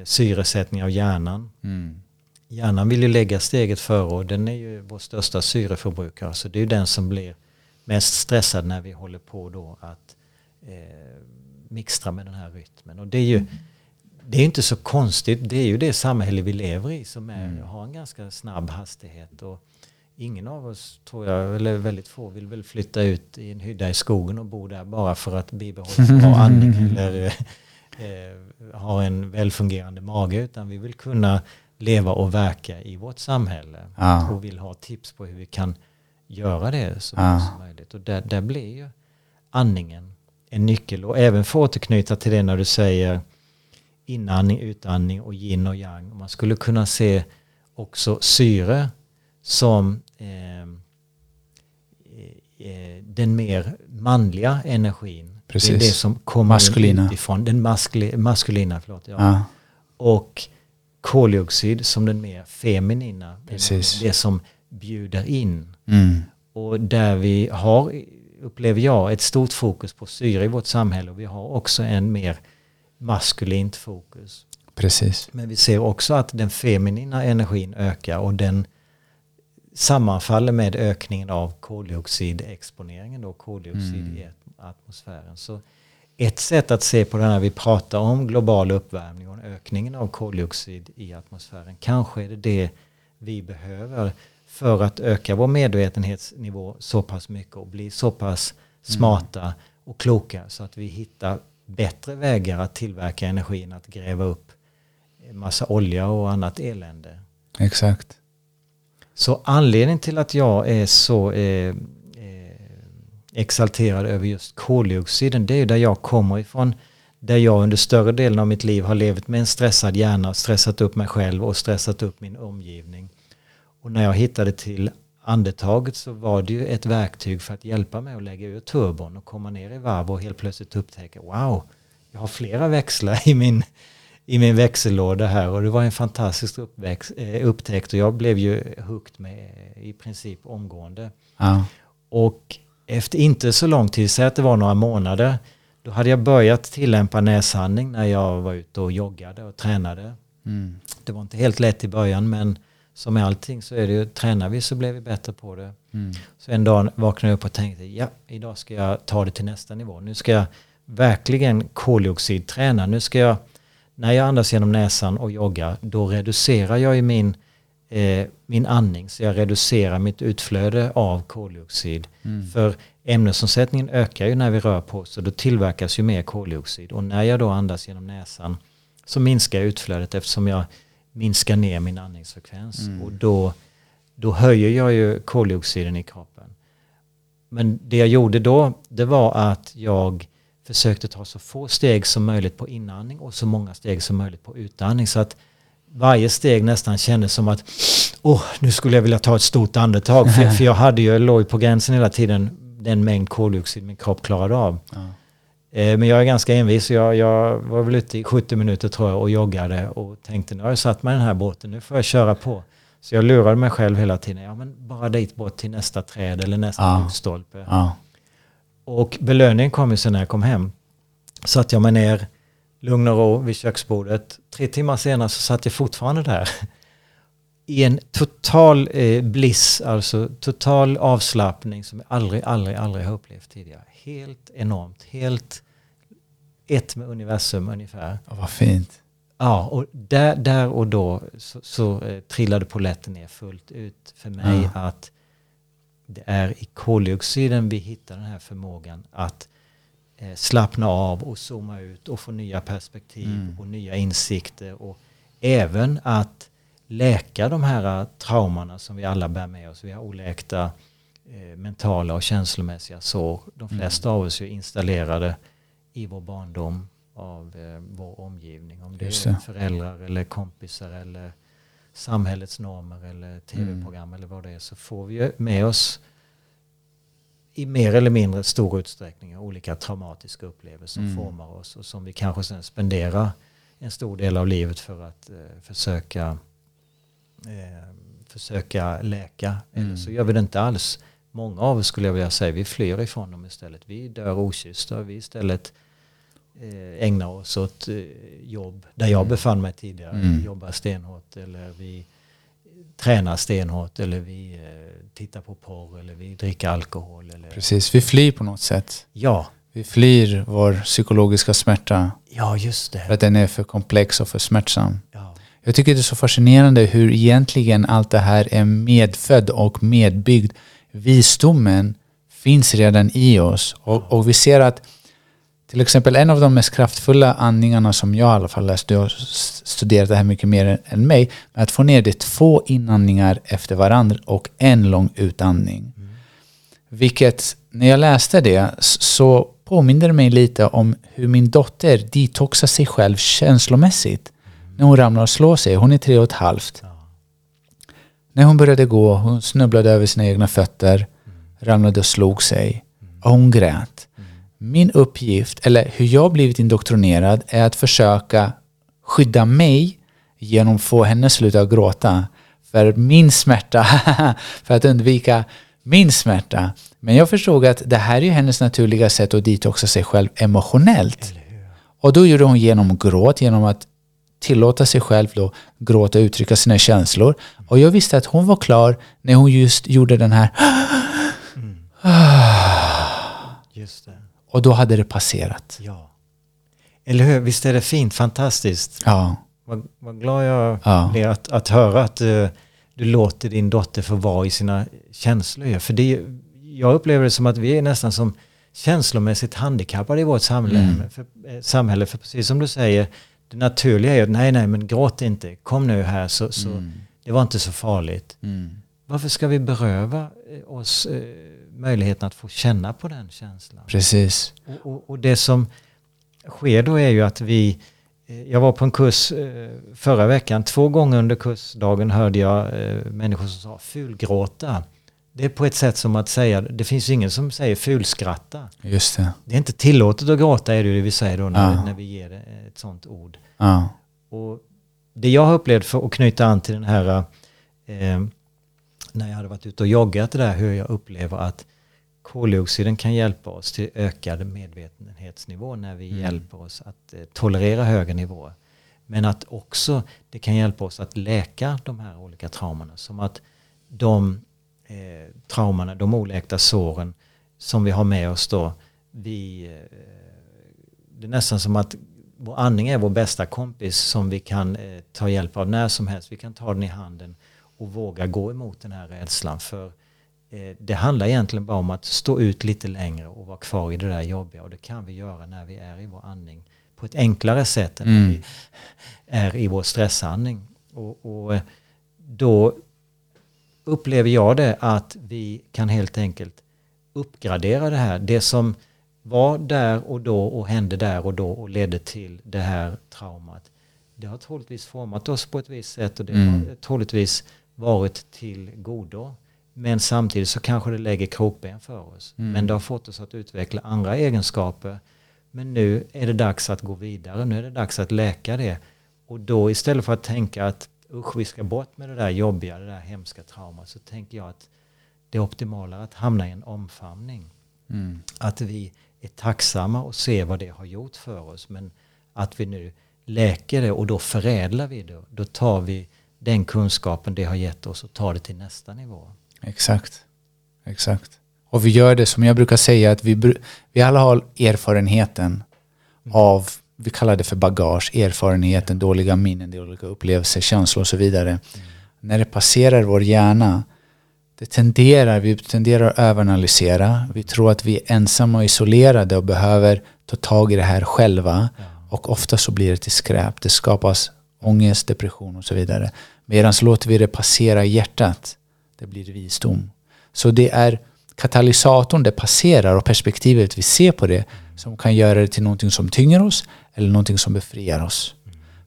syresättning av hjärnan. Hjärnan vill ju lägga steget före, och den är ju vår största syreförbrukare. Så det är ju den som blir mest stressad när vi håller på då att mixtra med den här rytmen. Och det är ju det är inte så konstigt. Det är ju det samhälle vi lever i som har en ganska snabb hastighet, och ingen av oss, tror jag, eller väldigt få, vill väl flytta ut i en hydda i skogen och bo där bara för att bibehålla bra andning eller ha en välfungerande mage, utan vi vill kunna leva och verka i vårt samhälle och vill ha tips på hur vi kan göra det så bra som möjligt. Och där blir ju andningen en nyckel, och även få återknyta till det när du säger inandning, utandning och yin och yang. Man skulle kunna se också syre som den mer manliga energin. Precis. Det är det som kommer utifrån. Den maskulina, och koldioxid som den mer feminina. Precis. Det som bjuder in. Och där vi har, upplever jag, ett stort fokus på syre i vårt samhälle, och vi har också en mer maskulint fokus. Precis. Men vi ser också att den feminina energin ökar, och den sammanfaller med ökningen av koldioxidexponeringen då, koldioxid i atmosfären. Så ett sätt att se på det när vi pratar om global uppvärmning och ökningen av koldioxid i atmosfären, kanske är det vi behöver för att öka vår medvetenhetsnivå så pass mycket och bli så pass smarta och kloka så att vi hittar bättre vägar att tillverka energin, att gräva upp massa olja och annat elände. Exakt. Så anledningen till att jag är så exalterad över just koldioxiden, det är ju där jag kommer ifrån. Där jag under större delen av mitt liv har levt med en stressad hjärna, stressat upp mig själv och stressat upp min omgivning. Och när jag hittade till andetaget så var det ju ett verktyg för att hjälpa mig att lägga ur turbon och komma ner i varv och helt plötsligt upptäcka, wow, jag har flera växlar i min växellåda här, och det var en fantastisk upptäckt, och jag blev ju hooked med i princip omgående. Och efter inte så lång tid, så att det var några månader, då hade jag börjat tillämpa näsandning när jag var ute och joggade och tränade. Det var inte helt lätt i början, men som med allting så är det ju, tränar vi så blev vi bättre på det. Så en dag vaknade jag upp och tänkte, idag ska jag ta det till nästa nivå, nu ska jag verkligen koldioxidträna, nu ska jag, när jag andas genom näsan och joggar, då reducerar jag i min andning. Så jag reducerar mitt utflöde av koldioxid. För ämnesomsättningen ökar ju när vi rör på oss, så då tillverkas ju mer koldioxid. Och när jag då andas genom näsan så minskar utflödet, eftersom jag minskar ner min andningsfrekvens. Och då höjer jag ju koldioxiden i kroppen. Men det jag gjorde då, det var att jag försökte ta så få steg som möjligt på inandning och så många steg som möjligt på utandning. Så att varje steg nästan kändes som att nu skulle jag vilja ta ett stort andetag. För jag hade ju, låg på gränsen hela tiden, den mängd koldioxid min kropp klarade av. Men jag är ganska envis. Jag var väl ute i 70 minuter tror jag och joggade och tänkte, nu har jag satt mig i den här båten, nu får jag köra på. Så jag lurade mig själv hela tiden. Men bara dit bort till nästa träd eller nästa byggstolpe. Och belöningen kom ju sen när jag kom hem. Satt jag mig ner, lugn och ro vid köksbordet. 3 timmar senare så satt jag fortfarande där. I en total bliss, alltså total avslappning som jag aldrig har upplevt tidigare. Helt enormt, helt ett med universum ungefär. Ja, vad fint. Ja, och där och då så trillade polletten ner fullt ut för mig att det är i koldioxiden vi hittar den här förmågan att slappna av och zooma ut och få nya perspektiv och nya insikter, och även att läka de här trauman som vi alla bär med oss. Vi har oläkta mentala och känslomässiga sår. De flesta av oss är installerade i vår barndom av vår omgivning. Om det är föräldrar eller kompisar eller samhällets normer eller tv-program eller vad det är, så får vi med oss i mer eller mindre stor utsträckning olika traumatiska upplevelser som formar oss och som vi kanske sedan spenderar en stor del av livet för att försöka läka. Eller så gör vi det inte alls. Många av oss, skulle jag vilja säga, vi flyr ifrån dem istället. Vi dör okyssta. Vi istället ägnar oss åt jobb där jag befann mig tidigare. Vi jobbar stenhårt, eller vi tränar stenhårt, eller vi tittar på porr, eller vi dricker alkohol. Eller... Precis, vi flyr på något sätt. Ja. Vi flyr vår psykologiska smärta. Ja, just det. För att den är för komplex och för smärtsam. Ja. Jag tycker det är så fascinerande hur egentligen allt det här är medfödd och medbyggd. Visdomen finns redan i oss. Och vi ser att till exempel en av de mest kraftfulla andningarna som jag i alla fall läst, du har studerat det här mycket mer än mig, är att få ner det 2 inandningar efter varandra och en lång utandning. Vilket, när jag läste det, så påminner det mig lite om hur min dotter detoxar sig själv känslomässigt. När hon ramlar och slår sig, hon är 3,5. Ja. När hon började gå, hon snubblade över sina egna fötter, ramlade och slog sig. Och hon grät. Min uppgift, eller hur jag blivit indoktrinerad, är att försöka skydda mig genom att få henne sluta gråta. För min smärta, för att undvika min smärta. Men jag förstod att det här är hennes naturliga sätt att detoxa sig själv emotionellt. Och då gjorde hon genom gråt, genom att tillåta sig själv då gråta och uttrycka sina känslor. Och jag visste att hon var klar när hon just gjorde den här. Just det. Och då hade det passerat. Ja. Eller hur? Visst är det fint, fantastiskt. Ja. Vad glad jag blev att höra att du låter din dotter få vara i sina känslor. För det, jag upplever det som att vi är nästan som känslomässigt handikappade i vårt samhälle. För precis som du säger, det naturliga är att nej, men gråt inte. Kom nu här, så det var inte så farligt. Varför ska vi beröva oss möjligheten att få känna på den känslan? Precis. Och det som sker då är ju att vi... Jag var på en kurs förra veckan. 2 gånger under kursdagen hörde jag människor som sa fulgråta. Det är på ett sätt som att säga... Det finns ingen som säger fulskratta. Just det. Det är inte tillåtet att gråta, är det vi säger då när vi ger ett sånt ord. Ja. Och det jag har upplevt, för att knyta an till den här... när jag hade varit ute och joggat det där, hur jag upplever att koldioxiden kan hjälpa oss till ökad medvetenhetsnivå när vi hjälper oss att tolerera högre nivåer. Men att också det kan hjälpa oss att läka de här olika traumorna. Som att de traumorna, de oläkta såren som vi har med oss då, det är nästan som att vår andning är vår bästa kompis som vi kan ta hjälp av när som helst. Vi kan ta den i handen och våga gå emot den här rädslan. För det handlar egentligen bara om att stå ut lite längre och vara kvar i det där jobbiga. Och det kan vi göra när vi är i vår andning på ett enklare sätt än när vi är i vår stressandning. Och då upplever jag det att vi kan helt enkelt uppgradera det här. Det som var där och då och hände där och då och ledde till det här traumat. Det har troligtvis format oss på ett visst sätt och det har troligtvis varit till godo. Men samtidigt så kanske det lägger krokben för oss. Men det har fått oss att utveckla andra egenskaper. Men nu är det dags att gå vidare. Nu är det dags att läka det. Och då, istället för att tänka att vi ska bort med det där jobbiga, det där hemska traumat, så tänker jag att det är optimala att hamna i en omfamning. Att vi är tacksamma och ser vad det har gjort för oss. Men att vi nu läker det och då förädlar vi det. Då tar vi den kunskapen det har gett oss och tar det till nästa nivå. Exakt. Och vi gör det som jag brukar säga, att vi alla har erfarenheten av, vi kallar det för bagage, erfarenheten, dåliga minnen, dåliga upplevelser, känslor och så vidare. När det passerar vår hjärna, vi tenderar att överanalysera. Vi tror att vi är ensamma och isolerade och behöver ta tag i det här själva. Och ofta så blir det till skräp. Det skapas ångest, depression och så vidare. Medan låter vi det passera hjärtat, det blir visdom. Så det är katalysatorn det passerar och perspektivet vi ser på det som kan göra det till någonting som tynger oss eller någonting som befriar oss.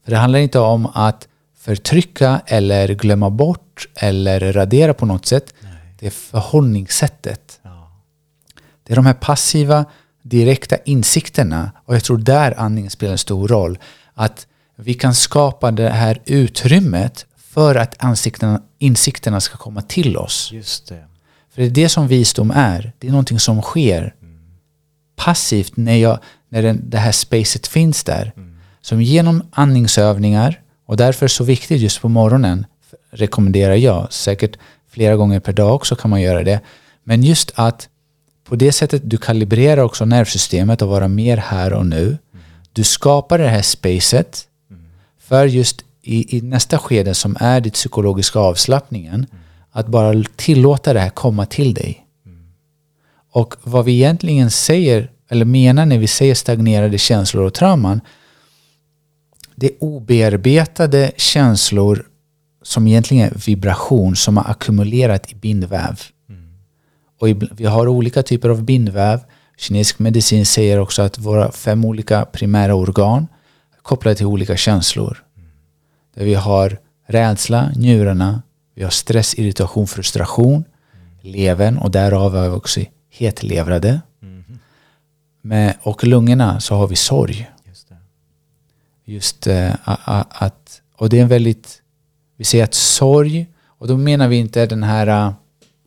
För det handlar inte om att förtrycka eller glömma bort eller radera på något sätt. Nej. Det är förhållningssättet. Ja. Det är de här passiva, direkta insikterna, och jag tror där andningen spelar en stor roll. Att vi kan skapa det här utrymmet för att insikterna ska komma till oss. Just det. För det är det som visdom är. Det är någonting som sker passivt när det här spacet finns där. Mm. Som genom andningsövningar, och därför så viktigt just på morgonen rekommenderar jag. Säkert flera gånger per dag så kan man göra det. Men just att på det sättet du kalibrerar också nervsystemet och vara mer här och nu. Mm. Du skapar det här spacet för just i nästa skede som är ditt psykologiska avslappningen. Mm. Att bara tillåta det här komma till dig. Mm. Och vad vi egentligen säger eller menar när vi säger stagnerade känslor och trauman, det är obearbetade känslor som egentligen är vibration som har ackumulerat i bindväv. Mm. Och vi har olika typer av bindväv. Kinesisk medicin säger också att våra 5 olika primära organ är kopplade till olika känslor. Mm. Där vi har rädsla, njurarna, vi har stress, irritation, frustration, levern, och därav har vi också hetlevrade. Mm. Och lungorna så har vi sorg. Just att och det är en väldigt, vi säger att sorg, och då menar vi inte den här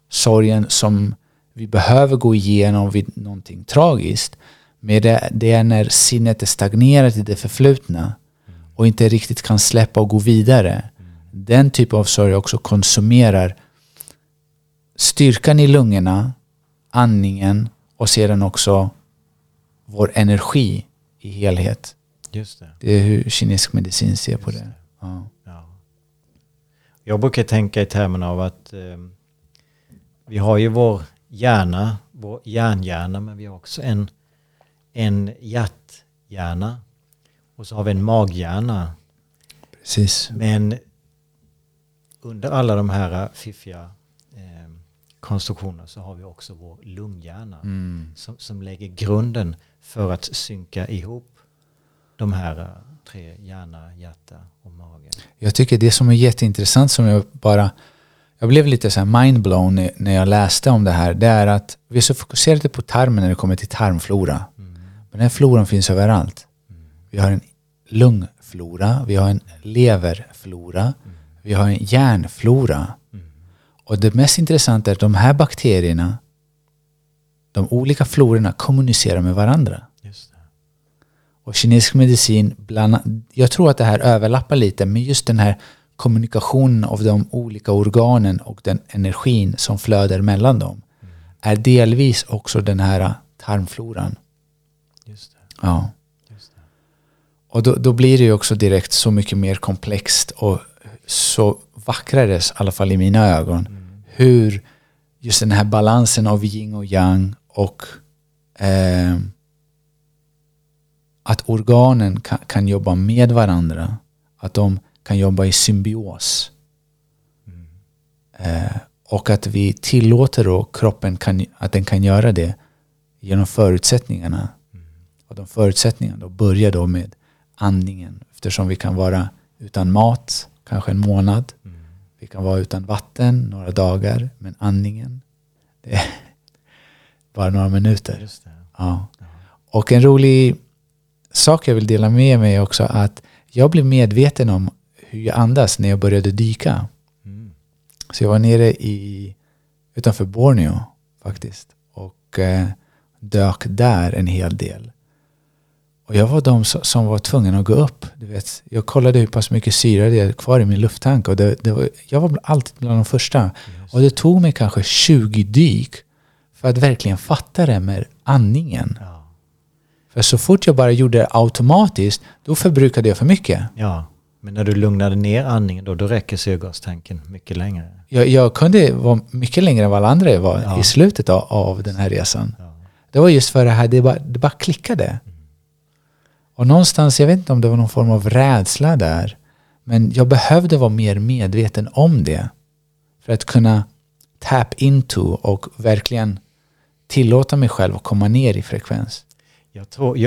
sorgen som vi behöver gå igenom vid någonting tragiskt, men det är när sinnet är stagnerat i det förflutna och inte riktigt kan släppa och gå vidare. Den typ av sorg också konsumerar styrkan i lungorna, andningen och sedan också vår energi i helhet. Just det. Det är hur kinesisk medicin ser på det. Ja. Ja. Jag brukar tänka i termen av att vi har ju vår hjärna, vår hjärnhjärna, men vi har också en hjärthjärna, och så har vi en maghjärna. Precis. Men under alla de här fiffiga konstruktionerna så har vi också vår lunghjärna som lägger grunden för att synka ihop de här 3, hjärna, hjärta och magen. Jag tycker det som är jätteintressant, som jag blev lite så här mindblown när jag läste om det här, det är att vi är så fokuserade på tarmen när det kommer till tarmflora. Mm. Men den här floran finns överallt. Mm. Vi har en lungflora, vi har en leverflora, vi har en hjärnflora. Mm. Och det mest intressanta är att de här bakterierna, de olika flororna, kommunicerar med varandra. Och kinesisk medicin, jag tror att det här överlappar lite med just den här kommunikationen av de olika organen och den energin som flödar mellan dem, är delvis också den här tarmfloran. Just det. Ja. Just det. Och då blir det ju också direkt så mycket mer komplext och så vackrare, i alla fall i mina ögon, hur just den här balansen av yin och yang och att organen kan jobba med varandra. Att de kan jobba i symbios. Mm. Och att vi tillåter då kroppen att den kan göra det genom förutsättningarna. Mm. Och de förutsättningarna då börjar då med andningen. Eftersom vi kan vara utan mat, kanske en månad. Mm. Vi kan vara utan vatten några dagar. Men andningen, det är bara några minuter. Just det. Ja. Och en rolig sak jag vill dela med mig också, att jag blev medveten om hur jag andas när jag började dyka. Mm. Så jag var nere utanför Borneo faktiskt, och dök där en hel del. Och jag var de som var tvungen att gå upp. Du vet, jag kollade hur pass mycket syra det är kvar i min lufttank, och jag var alltid bland de första. Yes. Och det tog mig kanske 20 dyk för att verkligen fatta det med andningen. Ja. För så fort jag bara gjorde det automatiskt, då förbrukade jag för mycket. Ja, men när du lugnade ner andningen då räcker syrgastanken mycket längre. Jag kunde vara mycket längre än vad alla andra var i slutet av den här resan. Ja. Det var just för det här, det bara klickade. Mm. Och någonstans, jag vet inte om det var någon form av rädsla där, Men jag behövde vara mer medveten om det för att kunna tap into och verkligen tillåta mig själv att komma ner i frekvens.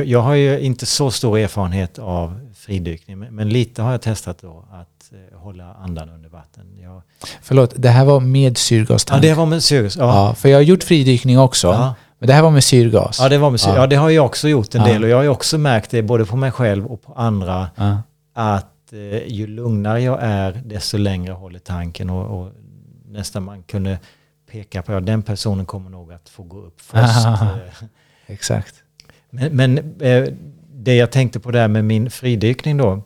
Jag har ju inte så stor erfarenhet av fridykning, men lite har jag testat då att hålla andan under vatten. Förlåt, det här var med syrgas. Ja, det var med syrgas. Ja, för jag har gjort fridykning också. Ja. Men det här var med syrgas. Ja, det var med syrgas. Ja, det har jag också gjort en del, och jag har också märkt det både på mig själv och på andra att ju lugnare jag är, desto längre håller tanken, och nästan man kunde peka på att den personen kommer nog att få gå upp först. Exakt. Men det jag tänkte på där med min fridykning då,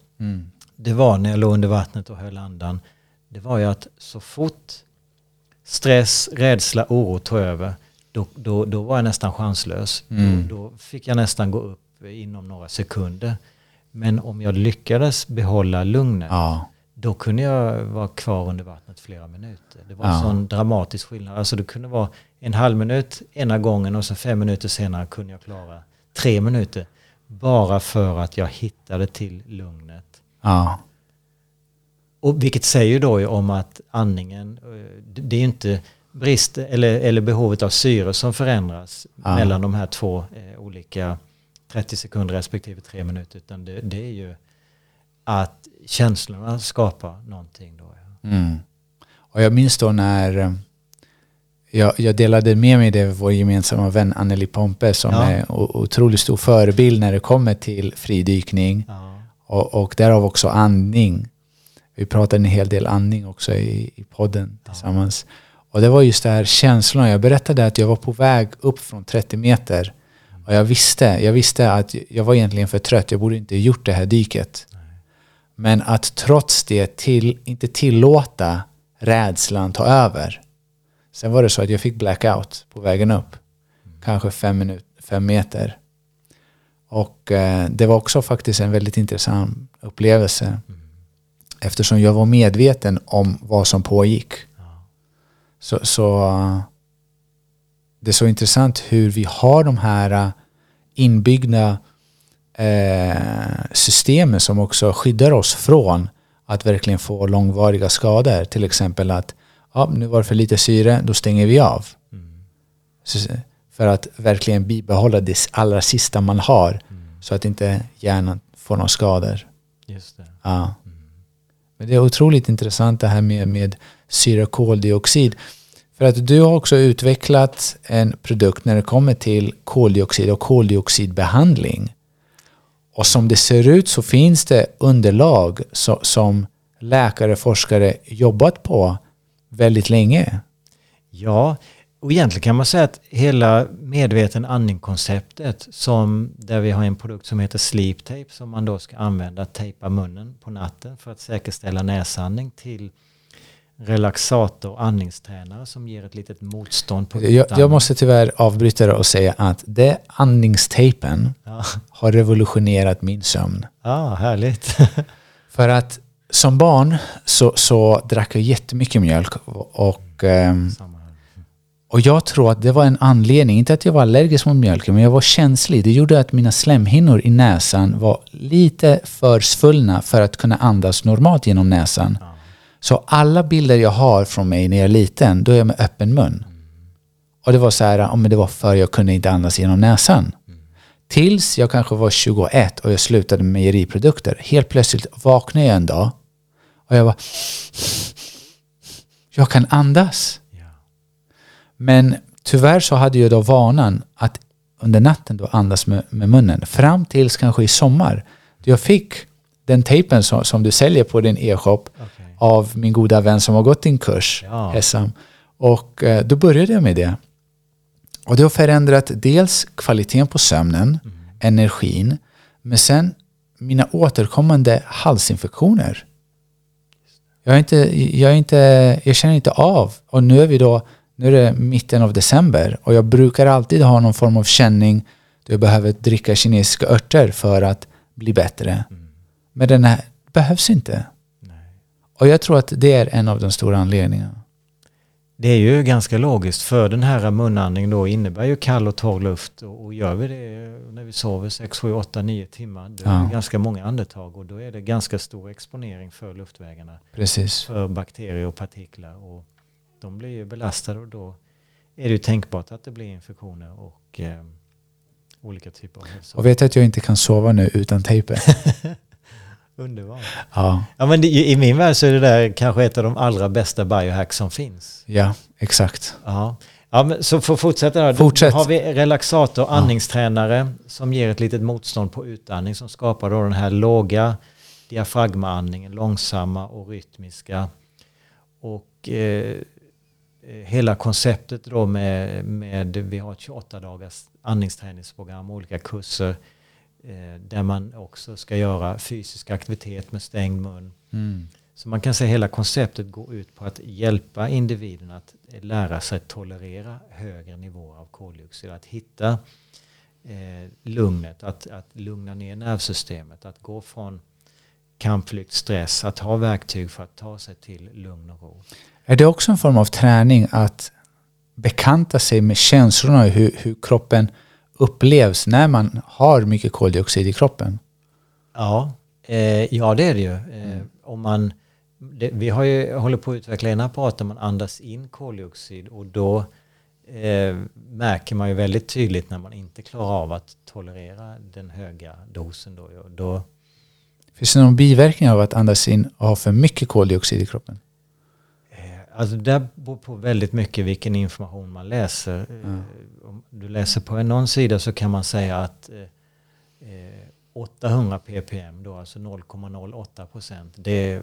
det var när jag låg under vattnet och höll andan, det var ju att så fort stress, rädsla, oro tog över, då var jag nästan chanslös. Då fick jag nästan gå upp inom några sekunder. Men om jag lyckades behålla lugnet, då kunde jag vara kvar under vattnet flera minuter. Det var en sån dramatisk skillnad. Alltså det kunde vara en halv minut ena gången, och så 5 minuter senare kunde jag klara 3 minuter. Bara för att jag hittade till lugnet. Ja. Och vilket säger då om att andningen, det är inte brist eller behovet av syre som förändras mellan de här två olika 30 sekunder respektive 3 minuter, utan det är ju att känslorna skapar någonting då. Ja. Mm. Och jag minns då när jag delade med mig det av vår gemensamma vän Anneli Pompe, som är otroligt stor förebild när det kommer till fridykning och därav också andning. Vi pratade en hel del andning också i podden tillsammans. Och det var just det här känslan. Jag berättade att jag var på väg upp från 30 meter. Och jag visste att jag var egentligen för trött. Jag borde inte gjort det här dyket. Nej. Men att trots det inte tillåta rädslan ta över. Sen var det så att jag fick blackout på vägen upp. Kanske 5 meter. Och det var också faktiskt en väldigt intressant upplevelse. Eftersom jag var medveten om vad som pågick. Så det är så intressant hur vi har de här inbyggda systemen som också skyddar oss från att verkligen få långvariga skador. Till exempel att nu var det för lite syre, då stänger vi av. För att verkligen bibehålla det allra sista man har, så att inte hjärnan får några skador. Just det. Ja. Men det är otroligt intressant det här med syre och koldioxid. För att du har också utvecklat en produkt när det kommer till koldioxid och koldioxidbehandling. Och som det ser ut så finns det underlag som läkare och forskare jobbat på väldigt länge. Ja, och egentligen kan man säga att hela medveten andning-konceptet, där vi har en produkt som heter Sleep Tape, som man då ska använda att tejpa munnen på natten för att säkerställa näsandning, till relaxator, andningstränare som ger ett litet motstånd på jag måste tyvärr avbryta det och säga att det andningstejpen har revolutionerat min sömn. Ja, härligt. För att som barn så drack jag jättemycket mjölk och jag tror att det var en anledning, inte att jag var allergisk mot mjölk, men jag var känslig. Det gjorde att mina slemhinnor i näsan var lite för svullna för att kunna andas normalt genom näsan. Så alla bilder jag har från mig när jag är liten, då är jag med öppen mun. Och det var så här, men det var för jag kunde inte andas genom näsan. Tills jag kanske var 21 och jag slutade med mejeriprodukter. Helt plötsligt vaknade jag en dag och jag bara, jag kan andas. Men tyvärr så hade jag då vanan att under natten då andas med munnen. Fram tills kanske i sommar. Jag fick den tejpen som du säljer på din e-shop av min goda vän som har gått din kurs, Hesham. Och då började jag med det. Och det har förändrat dels kvaliteten på sömnen, energin, men sen mina återkommande halsinfektioner. Jag känner inte av, och nu är det mitten av december, och jag brukar alltid ha någon form av känning då jag behöver dricka kinesiska örter för att bli bättre. Men den här behövs inte. Och jag tror att det är en av de stora anledningarna. Det är ju ganska logiskt, för den här munandningen då innebär ju kall och torr luft, och gör vi det när vi sover 6, 7, 8, 9 timmar, då är det ganska många andetag, och då är det ganska stor exponering för luftvägarna. Precis. För bakterier och partiklar, och de blir ju belastade, och då är det ju tänkbart att det blir infektioner och olika typer av hälsa. Och vet att jag inte kan sova nu utan tejpen. Underbart. Ja, men i min värld så är det där kanske ett av de allra bästa biohacks som finns. Ja, exakt. Ja, men så för att fortsätta. Fortsätt. Då har vi relaxator, andningstränare som ger ett litet motstånd på utandning, som skapar då den här låga diafragmaandningen, långsamma och rytmiska. Och hela konceptet då med vi har 28 dagars andningsträningsprogram, olika kurser, där man också ska göra fysisk aktivitet med stängd mun. Mm. Så man kan säga hela konceptet går ut på att hjälpa individen att lära sig att tolerera högre nivåer av koldioxid. Att hitta lugnet, att lugna ner nervsystemet, att gå från kampflykt, stress, att ha verktyg för att ta sig till lugn och ro. Är det också en form av träning att bekanta sig med känslorna, hur kroppen upplevs när man har mycket koldioxid i kroppen? Ja, det är det ju. Vi har ju håller på att utveckla en apparat där man andas in koldioxid, och då märker man ju väldigt tydligt när man inte klarar av att tolerera den höga dosen. Då. Finns det någon biverkning av att andas in och ha för mycket koldioxid i kroppen? Alltså det beror på väldigt mycket vilken information man läser. Om du läser på någon sida så kan man säga att 800 ppm, då, alltså 0,08%, det är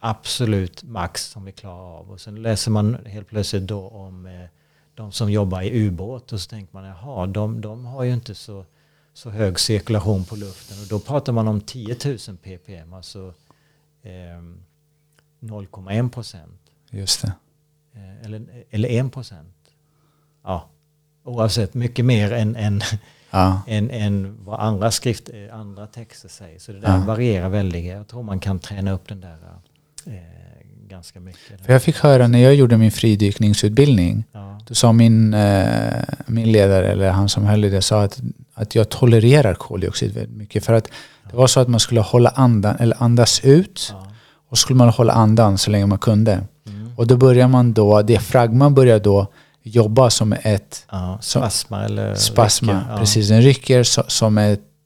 absolut max som vi klarar av. Och sen läser man helt plötsligt då om de som jobbar i ubåt, och så tänker man, jaha, de har ju inte så hög cirkulation på luften. Och då pratar man om 10 000 ppm, alltså 0,1%. Just det. Eller 1%. Ja. Oavsett, mycket mer än vad andra texter säger. Så det där varierar väldigt. Jag tror man kan träna upp den där ganska mycket. För jag fick höra när jag gjorde min fridykningsutbildning. Ja. Då sa min ledare, eller han som höll i det, sa att jag tolererar koldioxid väldigt mycket. För att det var så att man skulle hålla andan, eller andas ut. Ja. Och skulle man hålla andan så länge man kunde. Och då börjar man då, diafragman börjar då jobba som ett... Ja, spasma. Ja. Precis, den rycker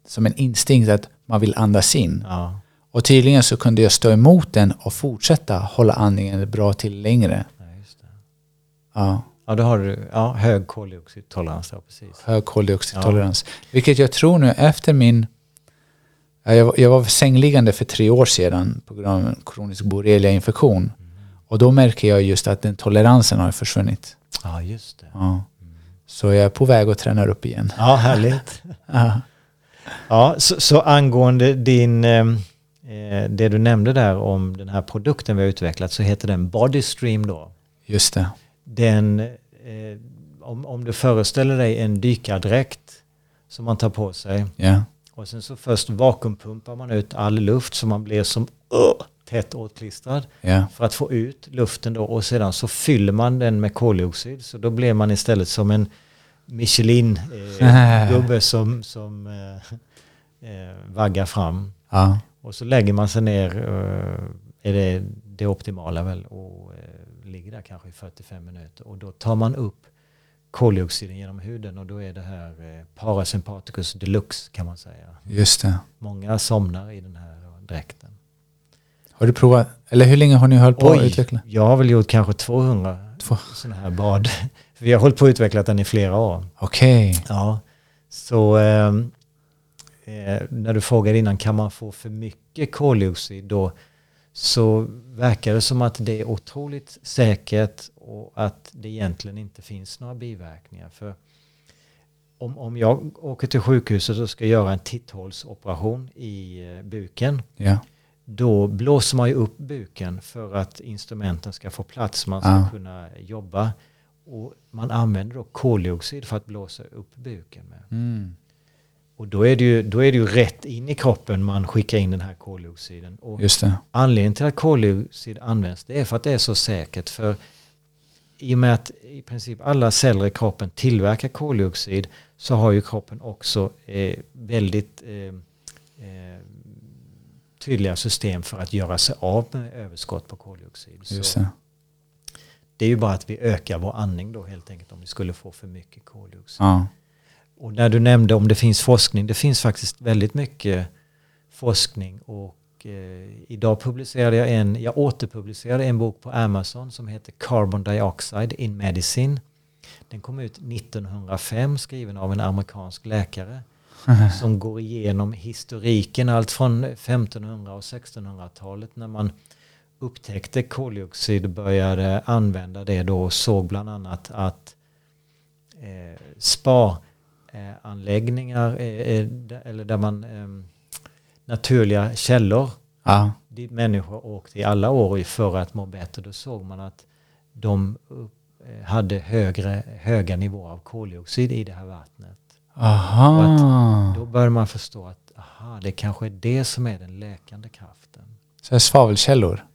som en instinkt att man vill andas in. Ja. Och tydligen så kunde jag stå emot den och fortsätta hålla andningen bra till längre. Ja, just det. Ja, då har du hög koldioxidtolerans. Ja, precis. Hög koldioxidtolerans. Ja. Vilket jag tror nu efter min... Jag var sängliggande för 3 år sedan på grund av en kronisk borrelia-infektion. Och då märker jag just att den toleransen har försvunnit. Ja, just det. Ja. Så jag är på väg att träna upp igen. Ja, härligt. Ja, så angående det du nämnde där om den här produkten vi har utvecklat, så heter den Bodystream då. Just det. Den, om du föreställer dig en dykardräkt som man tar på sig. Ja. Och sen så först vakuumpumpar man ut all luft, så man blir som... tätt åtklistrad för att få ut luften då, och sedan så fyller man den med koldioxid, så då blir man istället som en Michelin-gubbe som vaggar fram. Och så lägger man sig ner, är det optimala väl, och ligger där kanske i 45 minuter, och då tar man upp koldioxiden genom huden, och då är det här parasympaticus deluxe, kan man säga. Just det. Många somnar i den här dräkten. Har du provat, eller hur länge har ni hållit på att utveckla? Jag har väl gjort kanske 200 sådana här bad. Vi har hållit på att utveckla den i flera år. Okej. Okay. Ja, så när du frågade innan, kan man få för mycket koldioxid då, så verkar det som att det är otroligt säkert, och att det egentligen inte finns några biverkningar. För om jag åker till sjukhuset och ska göra en titthålsoperation i buken. Ja. Då blåser man ju upp buken för att instrumenten ska få plats. Man ska kunna jobba. Och man använder då koldioxid för att blåsa upp buken med. Mm. Och då är det ju rätt in i kroppen man skickar in den här koldioxiden. Och just det. Anledningen till att koldioxid används, det är för att det är så säkert. För i och med att i princip alla celler i kroppen tillverkar koldioxid, så har ju kroppen också väldigt tydliga system för att göra sig av med överskott på koldioxid. Så det är ju bara att vi ökar vår andning då helt enkelt om vi skulle få för mycket koldioxid. Ja. Och när du nämnde om det finns forskning, det finns faktiskt väldigt mycket forskning, och idag publicerade jag återpublicerade en bok på Amazon som heter Carbon Dioxide in Medicine. Den kom ut 1905, skriven av en amerikansk läkare som går igenom historiken, allt från 1500- och 1600-talet när man upptäckte koldioxid och började använda det då, och såg bland annat att spa-anläggningar eller där man naturliga källor dit människor åkte i alla år för att må bättre, då såg man att de hade höga nivåer av koldioxid i det här vattnet. Aha. Att då börjar man förstå att det kanske är det som är den läkande kraften. Så är svavelkällor?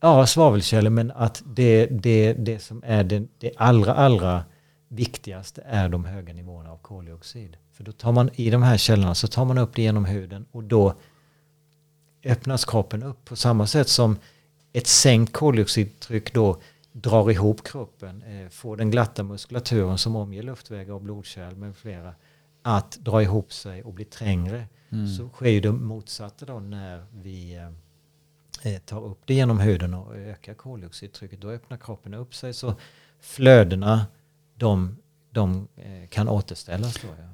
Ja, svavelkällor, men att det som är det allra, allra viktigaste är de höga nivåerna av koldioxid. För då tar man i de här källorna, så tar man upp det genom huden, och då öppnas kroppen upp på samma sätt som ett sänkt koldioxidtryck då drar ihop kroppen, får den glatta muskulaturen som omger luftvägar och blodkärl med flera att dra ihop sig och bli trängre. Så sker ju det motsatta då när vi tar upp det genom huden och ökar koldioxidtrycket. Då öppnar kroppen upp sig, så flödena de kan återställas då. Ja.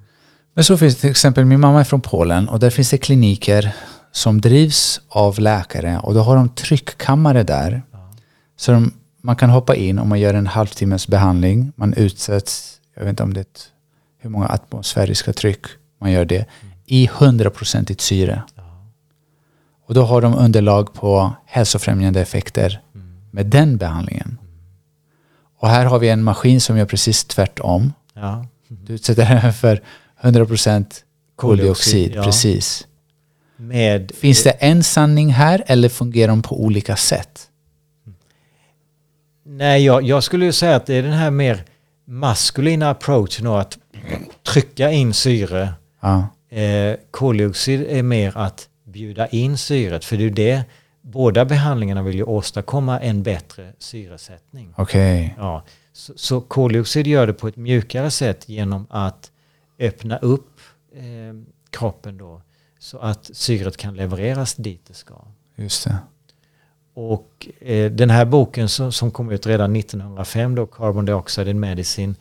Men så finns till exempel, min mamma är från Polen, och där finns det kliniker som drivs av läkare, och då har de tryckkammare där. Ja. Så man kan hoppa in och man gör en halvtimmes behandling. Man utsätts, jag vet inte om det hur många atmosfäriska tryck man gör det, i 100% syre. Ja. Och då har de underlag på hälsofrämjande effekter med den behandlingen. Och här har vi en maskin som gör precis tvärtom. Ja. Du utsätter den för 100% koldioxid. Ja. Precis. Finns det en sanning här, eller fungerar de på olika sätt? Nej, jag skulle ju säga att det är den här mer maskulina approachen att trycka in syre. Ja. Koldioxid är mer att bjuda in syret, för det är det. Båda behandlingarna vill ju åstadkomma en bättre syresättning. Okay. Ja, så koldioxid gör det på ett mjukare sätt genom att öppna upp kroppen då, så att syret kan levereras dit det ska. Just det. Och den här boken som kom ut redan 1905 då, Carbon Dioxide in Medicine,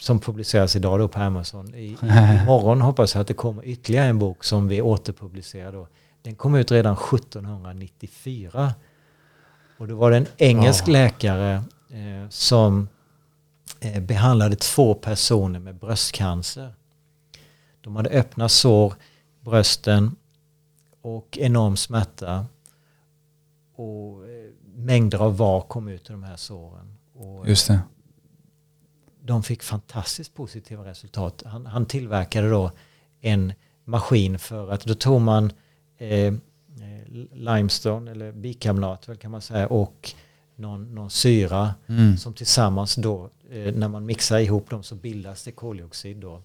som publiceras idag då på Amazon. Imorgon hoppas jag att det kommer ytterligare en bok som vi återpublicerar då. Den kom ut redan 1794, och då var det en engelsk läkare som behandlade 2 personer med bröstcancer. De hade öppna sår, brösten och enorm smärta, och mängder av var kom ut ur de här såren. Och just det. De fick fantastiskt positiva resultat. Han tillverkade då en maskin för att då tog man limestone eller bikarbonat kan man säga, och någon syra som tillsammans då när man mixar ihop dem så bildas det koldioxid då.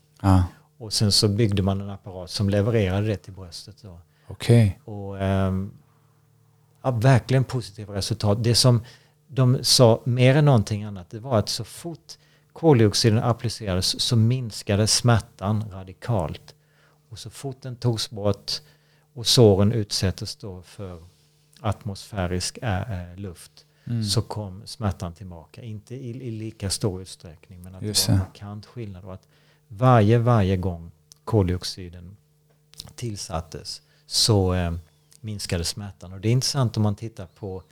Och sen så byggde man en apparat som levererade det till bröstet då. Okej. Och verkligen positiva resultat. Det som de sa mer än någonting annat, det var att så fort koldioxiden applicerades så minskade smärtan radikalt, och så fort den togs bort och såren utsätts då för atmosfärisk luft, så kom smärtan tillbaka. Inte i lika stor utsträckning, men att det var en markant skillnad. Och att varje gång koldioxiden tillsattes så minskade smärtan. Och det är intressant om man tittar på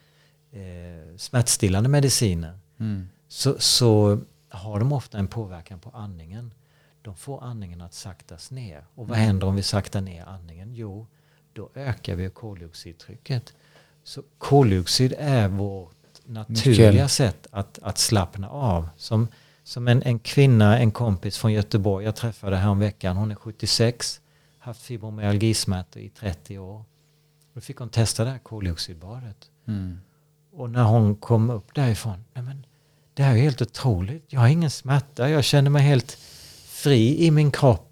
smärtstillande mediciner. Så har de ofta en påverkan på andningen. De får andningen att saktas ner. Och vad händer om vi saktar ner andningen? Jo, då ökar vi koldioxidtrycket. Så koldioxid är vårt naturliga sätt att slappna av. Som en kvinna, en kompis från Göteborg, jag träffade här om veckan. Hon är 76, haft fibromyalgismärtor i 30 år. Då fick hon testa det här koldioxidbadet. Och när hon kom upp därifrån, nej men, det här är helt otroligt. Jag har ingen smärta. Jag känner mig helt fri i min kropp.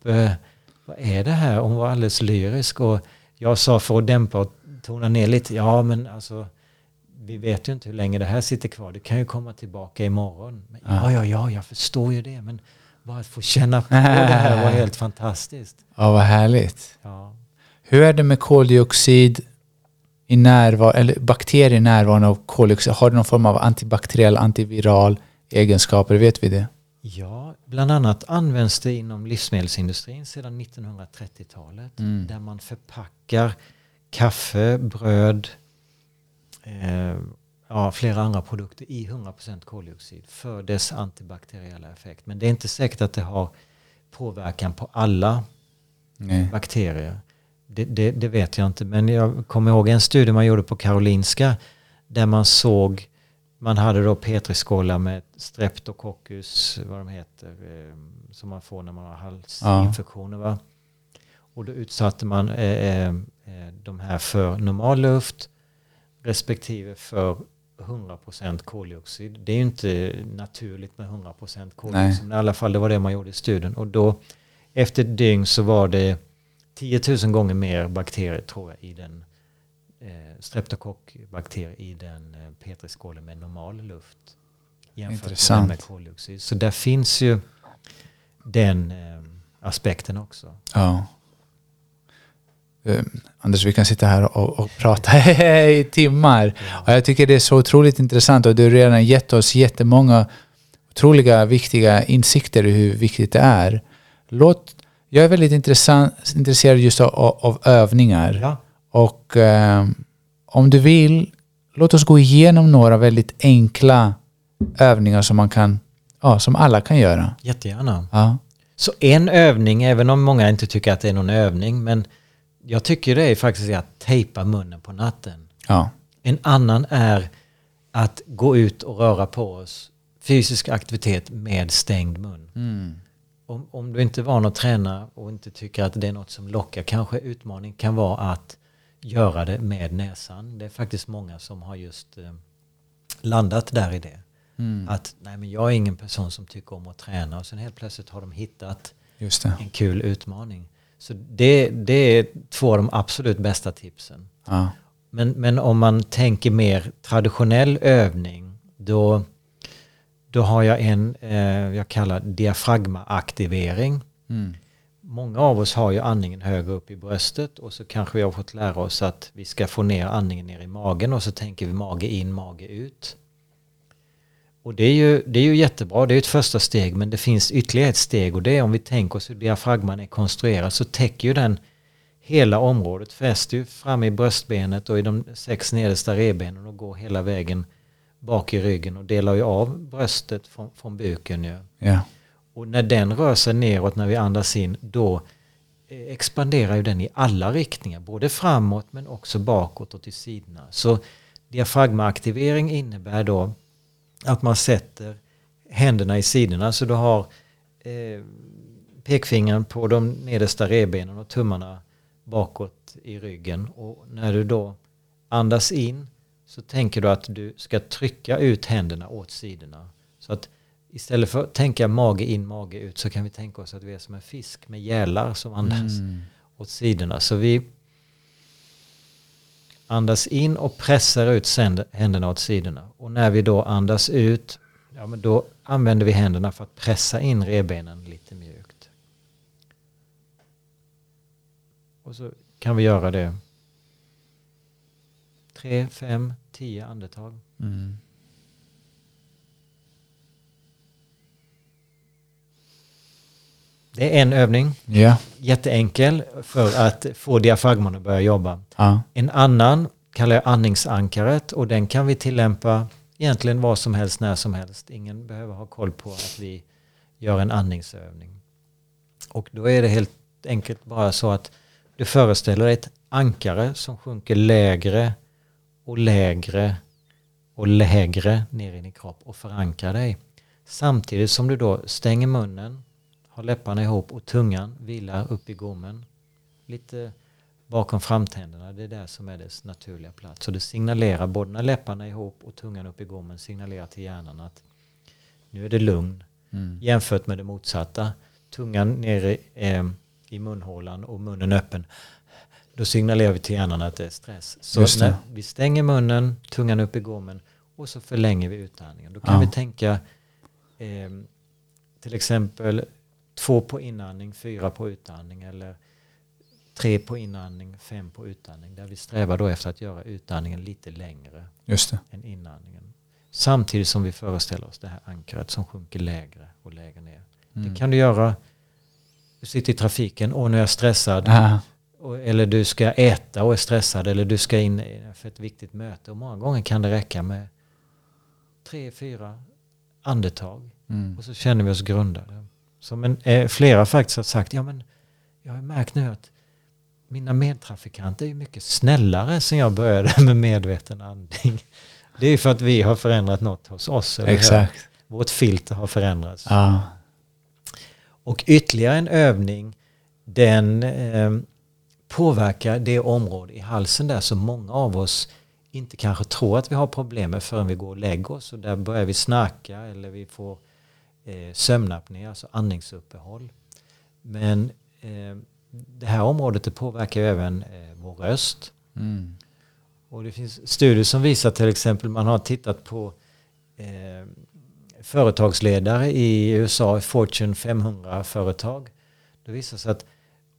Vad är det här? Hon var alldeles lyrisk. Och jag sa för att dämpa och tona ner lite. Ja, men alltså, vi vet ju inte hur länge det här sitter kvar. Det kan ju komma tillbaka imorgon. Men, ja, jag förstår ju det. Men bara att få känna på det här var helt fantastiskt. Ja, vad härligt. Ja. Hur är det med koldioxid i närvaro, eller bakterier i närvaron av koldioxid? Har det någon form av antibakteriell, antiviral egenskaper? Vet vi det? Ja, bland annat används det inom livsmedelsindustrin sedan 1930-talet. Mm. Där man förpackar kaffe, bröd, flera andra produkter i 100% koldioxid för dess antibakteriella effekt. Men det är inte säkert att det har påverkan på alla bakterier. Det vet jag inte, men jag kommer ihåg en studie man gjorde på Karolinska där man såg, man hade då petriskålar med streptococcus, vad de heter, som man får när man har halsinfektioner. Ja. Va? Och då utsatte man de här för normal luft respektive för 100% koldioxid. Det är ju inte naturligt med 100% koldioxid, men i alla fall det var det man gjorde i studien. Och då efter dygn så var det 10 000 gånger mer bakterier tror jag i den streptokockbakterier i den petriskålen med normal luft jämfört med koldioxid. Så där finns ju den aspekten också. Ja. Anders, vi kan sitta här och prata i timmar. Och jag tycker det är så otroligt intressant och du har redan gett oss jättemånga otroliga viktiga insikter i hur viktigt det är. Jag är väldigt intresserad just av övningar. Ja. Och om du vill, låt oss gå igenom några väldigt enkla övningar som man kan, som alla kan göra. Jättegärna. Ja. Så en övning, även om många inte tycker att det är någon övning, men jag tycker det är faktiskt att tejpa munnen på natten. Ja. En annan är att gå ut och röra på oss. Fysisk aktivitet med stängd mun. Mm. Om du inte är van att träna och inte tycker att det är något som lockar, kanske utmaning kan vara att göra det med näsan. Det är faktiskt många som har just landat där i det. Mm. Att nej, men jag är ingen person som tycker om att träna, och sen helt plötsligt har de hittat en kul utmaning. Så det är två av de absolut bästa tipsen. Ja. Men om man tänker mer traditionell övning, då har jag en jag kallar diafragmaaktivering. Mm. Många av oss har ju andningen högre upp i bröstet och så kanske vi har fått lära oss att vi ska få ner andningen ner i magen och så tänker vi mage in, mage ut. Och det är ju jättebra, det är ett första steg, men det finns ytterligare ett steg, och det är om vi tänker oss hur diafragman är konstruerad, så täcker ju den hela området, fäster ju fram i bröstbenet och i de 6 nedersta revbenen och går hela vägen bak i ryggen och delar ju av bröstet från buken. Ju. Yeah. Och när den rör sig neråt när vi andas in, då expanderar ju den i alla riktningar. Både framåt men också bakåt och till sidorna. Så diafragmaaktivering innebär då att man sätter händerna i sidorna. Så du har pekfingern på de nedersta revbenen och tummarna bakåt i ryggen. Och när du då andas in, så tänker du att du ska trycka ut händerna åt sidorna. Så att istället för att tänka mage in, mage ut, så kan vi tänka oss att vi är som en fisk med gälar som andas åt sidorna. Så vi andas in och pressar ut händerna åt sidorna. Och när vi då andas ut, men då använder vi händerna för att pressa in revbenen lite mjukt. Och så kan vi göra det 3, 5, 10 andetag. Mm. Det är en övning. Yeah. Jätteenkel för att få diafragman att börja jobba. En annan kallar jag andningsankaret, och den kan vi tillämpa egentligen vad som helst, när som helst. Ingen behöver ha koll på att vi gör en andningsövning. Och då är det helt enkelt bara så att du föreställer dig ett ankare som sjunker lägre och lägre och lägre ner in i kropp och förankra dig. Samtidigt som du då stänger munnen, har läpparna ihop och tungan vilar upp i gommen. Lite bakom framtänderna, det är där som är dess naturliga plats. Så det signalerar, både när läpparna ihop och tungan upp i gommen, signalerar till hjärnan att Nu är det lugn. Jämfört med det motsatta. Tungan nere i munhålan och munnen öppen. Då signalerar vi till hjärnan att det är stress. Så när vi stänger munnen, tungan upp i gommen och så förlänger vi utandningen. Då kan vi tänka till exempel 2 på inandning, 4 på utandning eller 3 på inandning, 5 på utandning. Där vi strävar då efter att göra utandningen lite längre än inandningen. Samtidigt som vi föreställer oss det här ankaret som sjunker lägre och lägre ner. Det kan du göra. Du sitter i trafiken och nu är jag stressad. Eller du ska äta och är stressad. Eller du ska in för ett viktigt möte. Och många gånger kan det räcka med 3-4 andetag. Och så känner vi oss grundade. Som flera faktiskt har sagt. Ja, men jag har märkt nu att mina medtrafikanter är mycket snällare sen jag började med medveten andning. Det är för att vi har förändrat något hos oss. Exakt. Vårt filter har förändrats. Och ytterligare en övning. Den påverkar det område i halsen där som många av oss inte kanske tror att vi har problem med förrän vi går och lägger oss. Och där börjar vi snarka eller vi får sömnapné, alltså andningsuppehåll. Men det här området det påverkar även vår röst. Och det finns studier som visar till exempel man har tittat på företagsledare i USA, Fortune 500-företag. Det visar sig att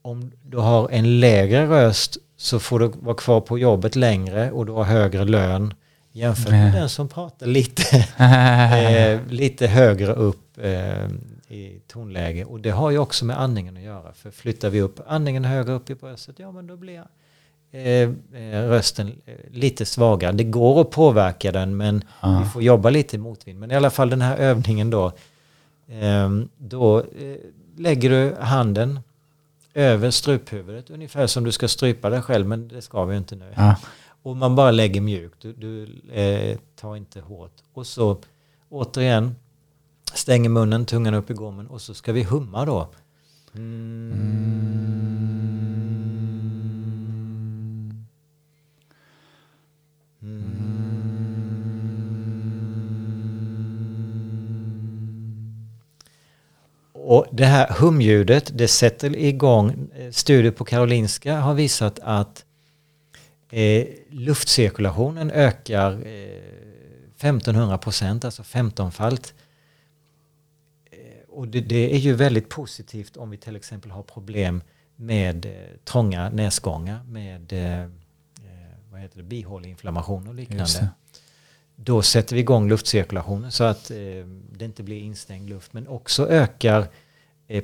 om du har en lägre röst så får du vara kvar på jobbet längre och du har högre lön jämfört med den som pratar lite högre upp i tonläge. Och det har ju också med andningen att göra. För flyttar vi upp andningen högre upp i bröstet, ja men då blir rösten lite svagare. Det går att påverka den men vi får jobba lite motvind. Men i alla fall den här övningen då lägger du handen över struphuvudet ungefär som du ska strypa dig själv, men det ska vi inte nu. Och man bara lägger mjukt, du tar inte hårt. Och så återigen stänger munnen, tungan upp i gommen och så ska vi humma då. Och det här humljudet, det sätter igång. Studier på Karolinska har visat att luftcirkulationen ökar 1500%, alltså 15-falt. Och det är ju väldigt positivt om vi till exempel har problem med trånga näsgångar, med bihåleinflammation och liknande. Då sätter vi igång luftcirkulationen så att det inte blir instängd luft. Men också ökar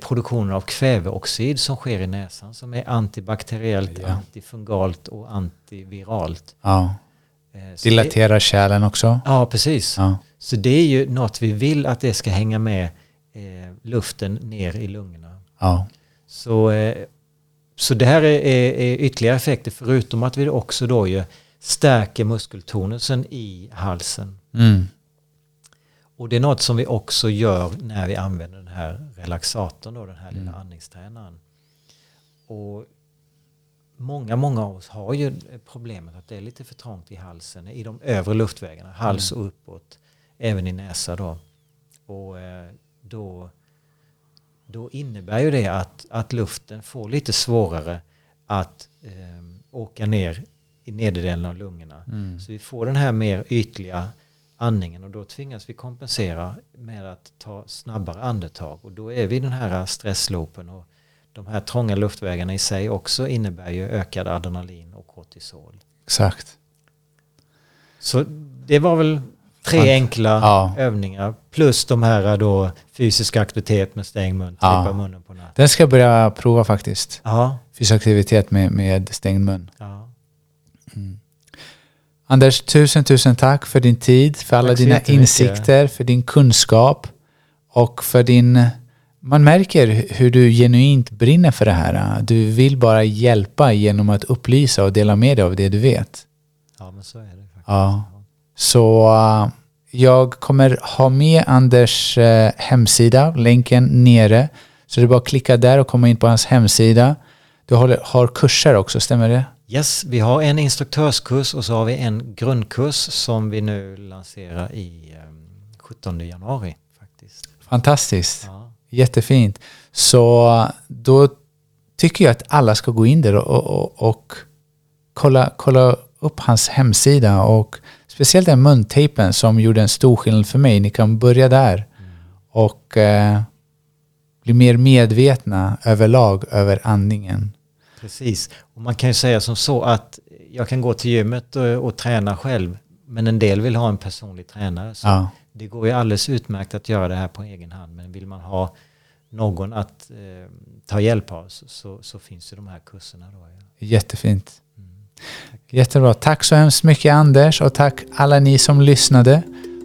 produktionen av kväveoxid som sker i näsan. Som är antibakteriellt, antifungalt och antiviralt. Dilaterar kärlen också. Ja, precis. Så det är ju något vi vill att det ska hänga med luften ner i lungorna. Så det här är ytterligare effekter förutom att vi också då ju stärker muskeltonusen i halsen. Och det är något som vi också gör när vi använder den här relaxatorn och den här lilla andningstränaren. Och många av oss har ju problemet att det är lite för trångt i halsen, i de övre luftvägarna, hals och uppåt, även i näsa då. Och då innebär ju det att luften får lite svårare att åka ner i nederdelen av lungorna. Så vi får den här mer ytliga andningen och då tvingas vi kompensera med att ta snabbare andetag och då är vi i den här stresslopen och de här trånga luftvägarna i sig också innebär ju ökad adrenalin och kortisol. Exakt. Så det var väl 3 enkla övningar plus de här då fysiska aktivitet med stängd mun, klippa munnen på natten. Den ska jag börja prova faktiskt. Fysisk aktivitet med stängd mun. Anders, tusen tack för din tid, för alla dina insikter, för din kunskap och för man märker hur du genuint brinner för det här. Du vill bara hjälpa genom att upplysa och dela med dig av det du vet. Ja, men så är det faktiskt. Så jag kommer ha med Anders hemsida, länken nere, så du bara klicka där och komma in på hans hemsida. Du har kurser också, stämmer det? Yes, vi har en instruktörskurs och så har vi en grundkurs som vi nu lanserar i 17 januari faktiskt. Fantastiskt. Ja. Jättefint. Så då tycker jag att alla ska gå in där och kolla upp hans hemsida, och speciellt den muntejpen som gjorde en stor skillnad för mig. Ni kan börja där och bli mer medvetna överlag över andningen. Precis. Och man kan ju säga som så att jag kan gå till gymmet och träna själv, men en del vill ha en personlig tränare. Så ja. Det går ju alldeles utmärkt att göra det här på egen hand, men vill man ha någon att ta hjälp av så finns ju de här kurserna då. Ja. Jättefint. Jättebra. Tack så hemskt mycket, Anders, och tack alla ni som lyssnade.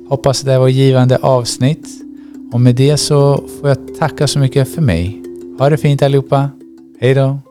Hoppas det var givande avsnitt. Och med det så får jag tacka så mycket för mig. Ha det fint allihopa. Hej då.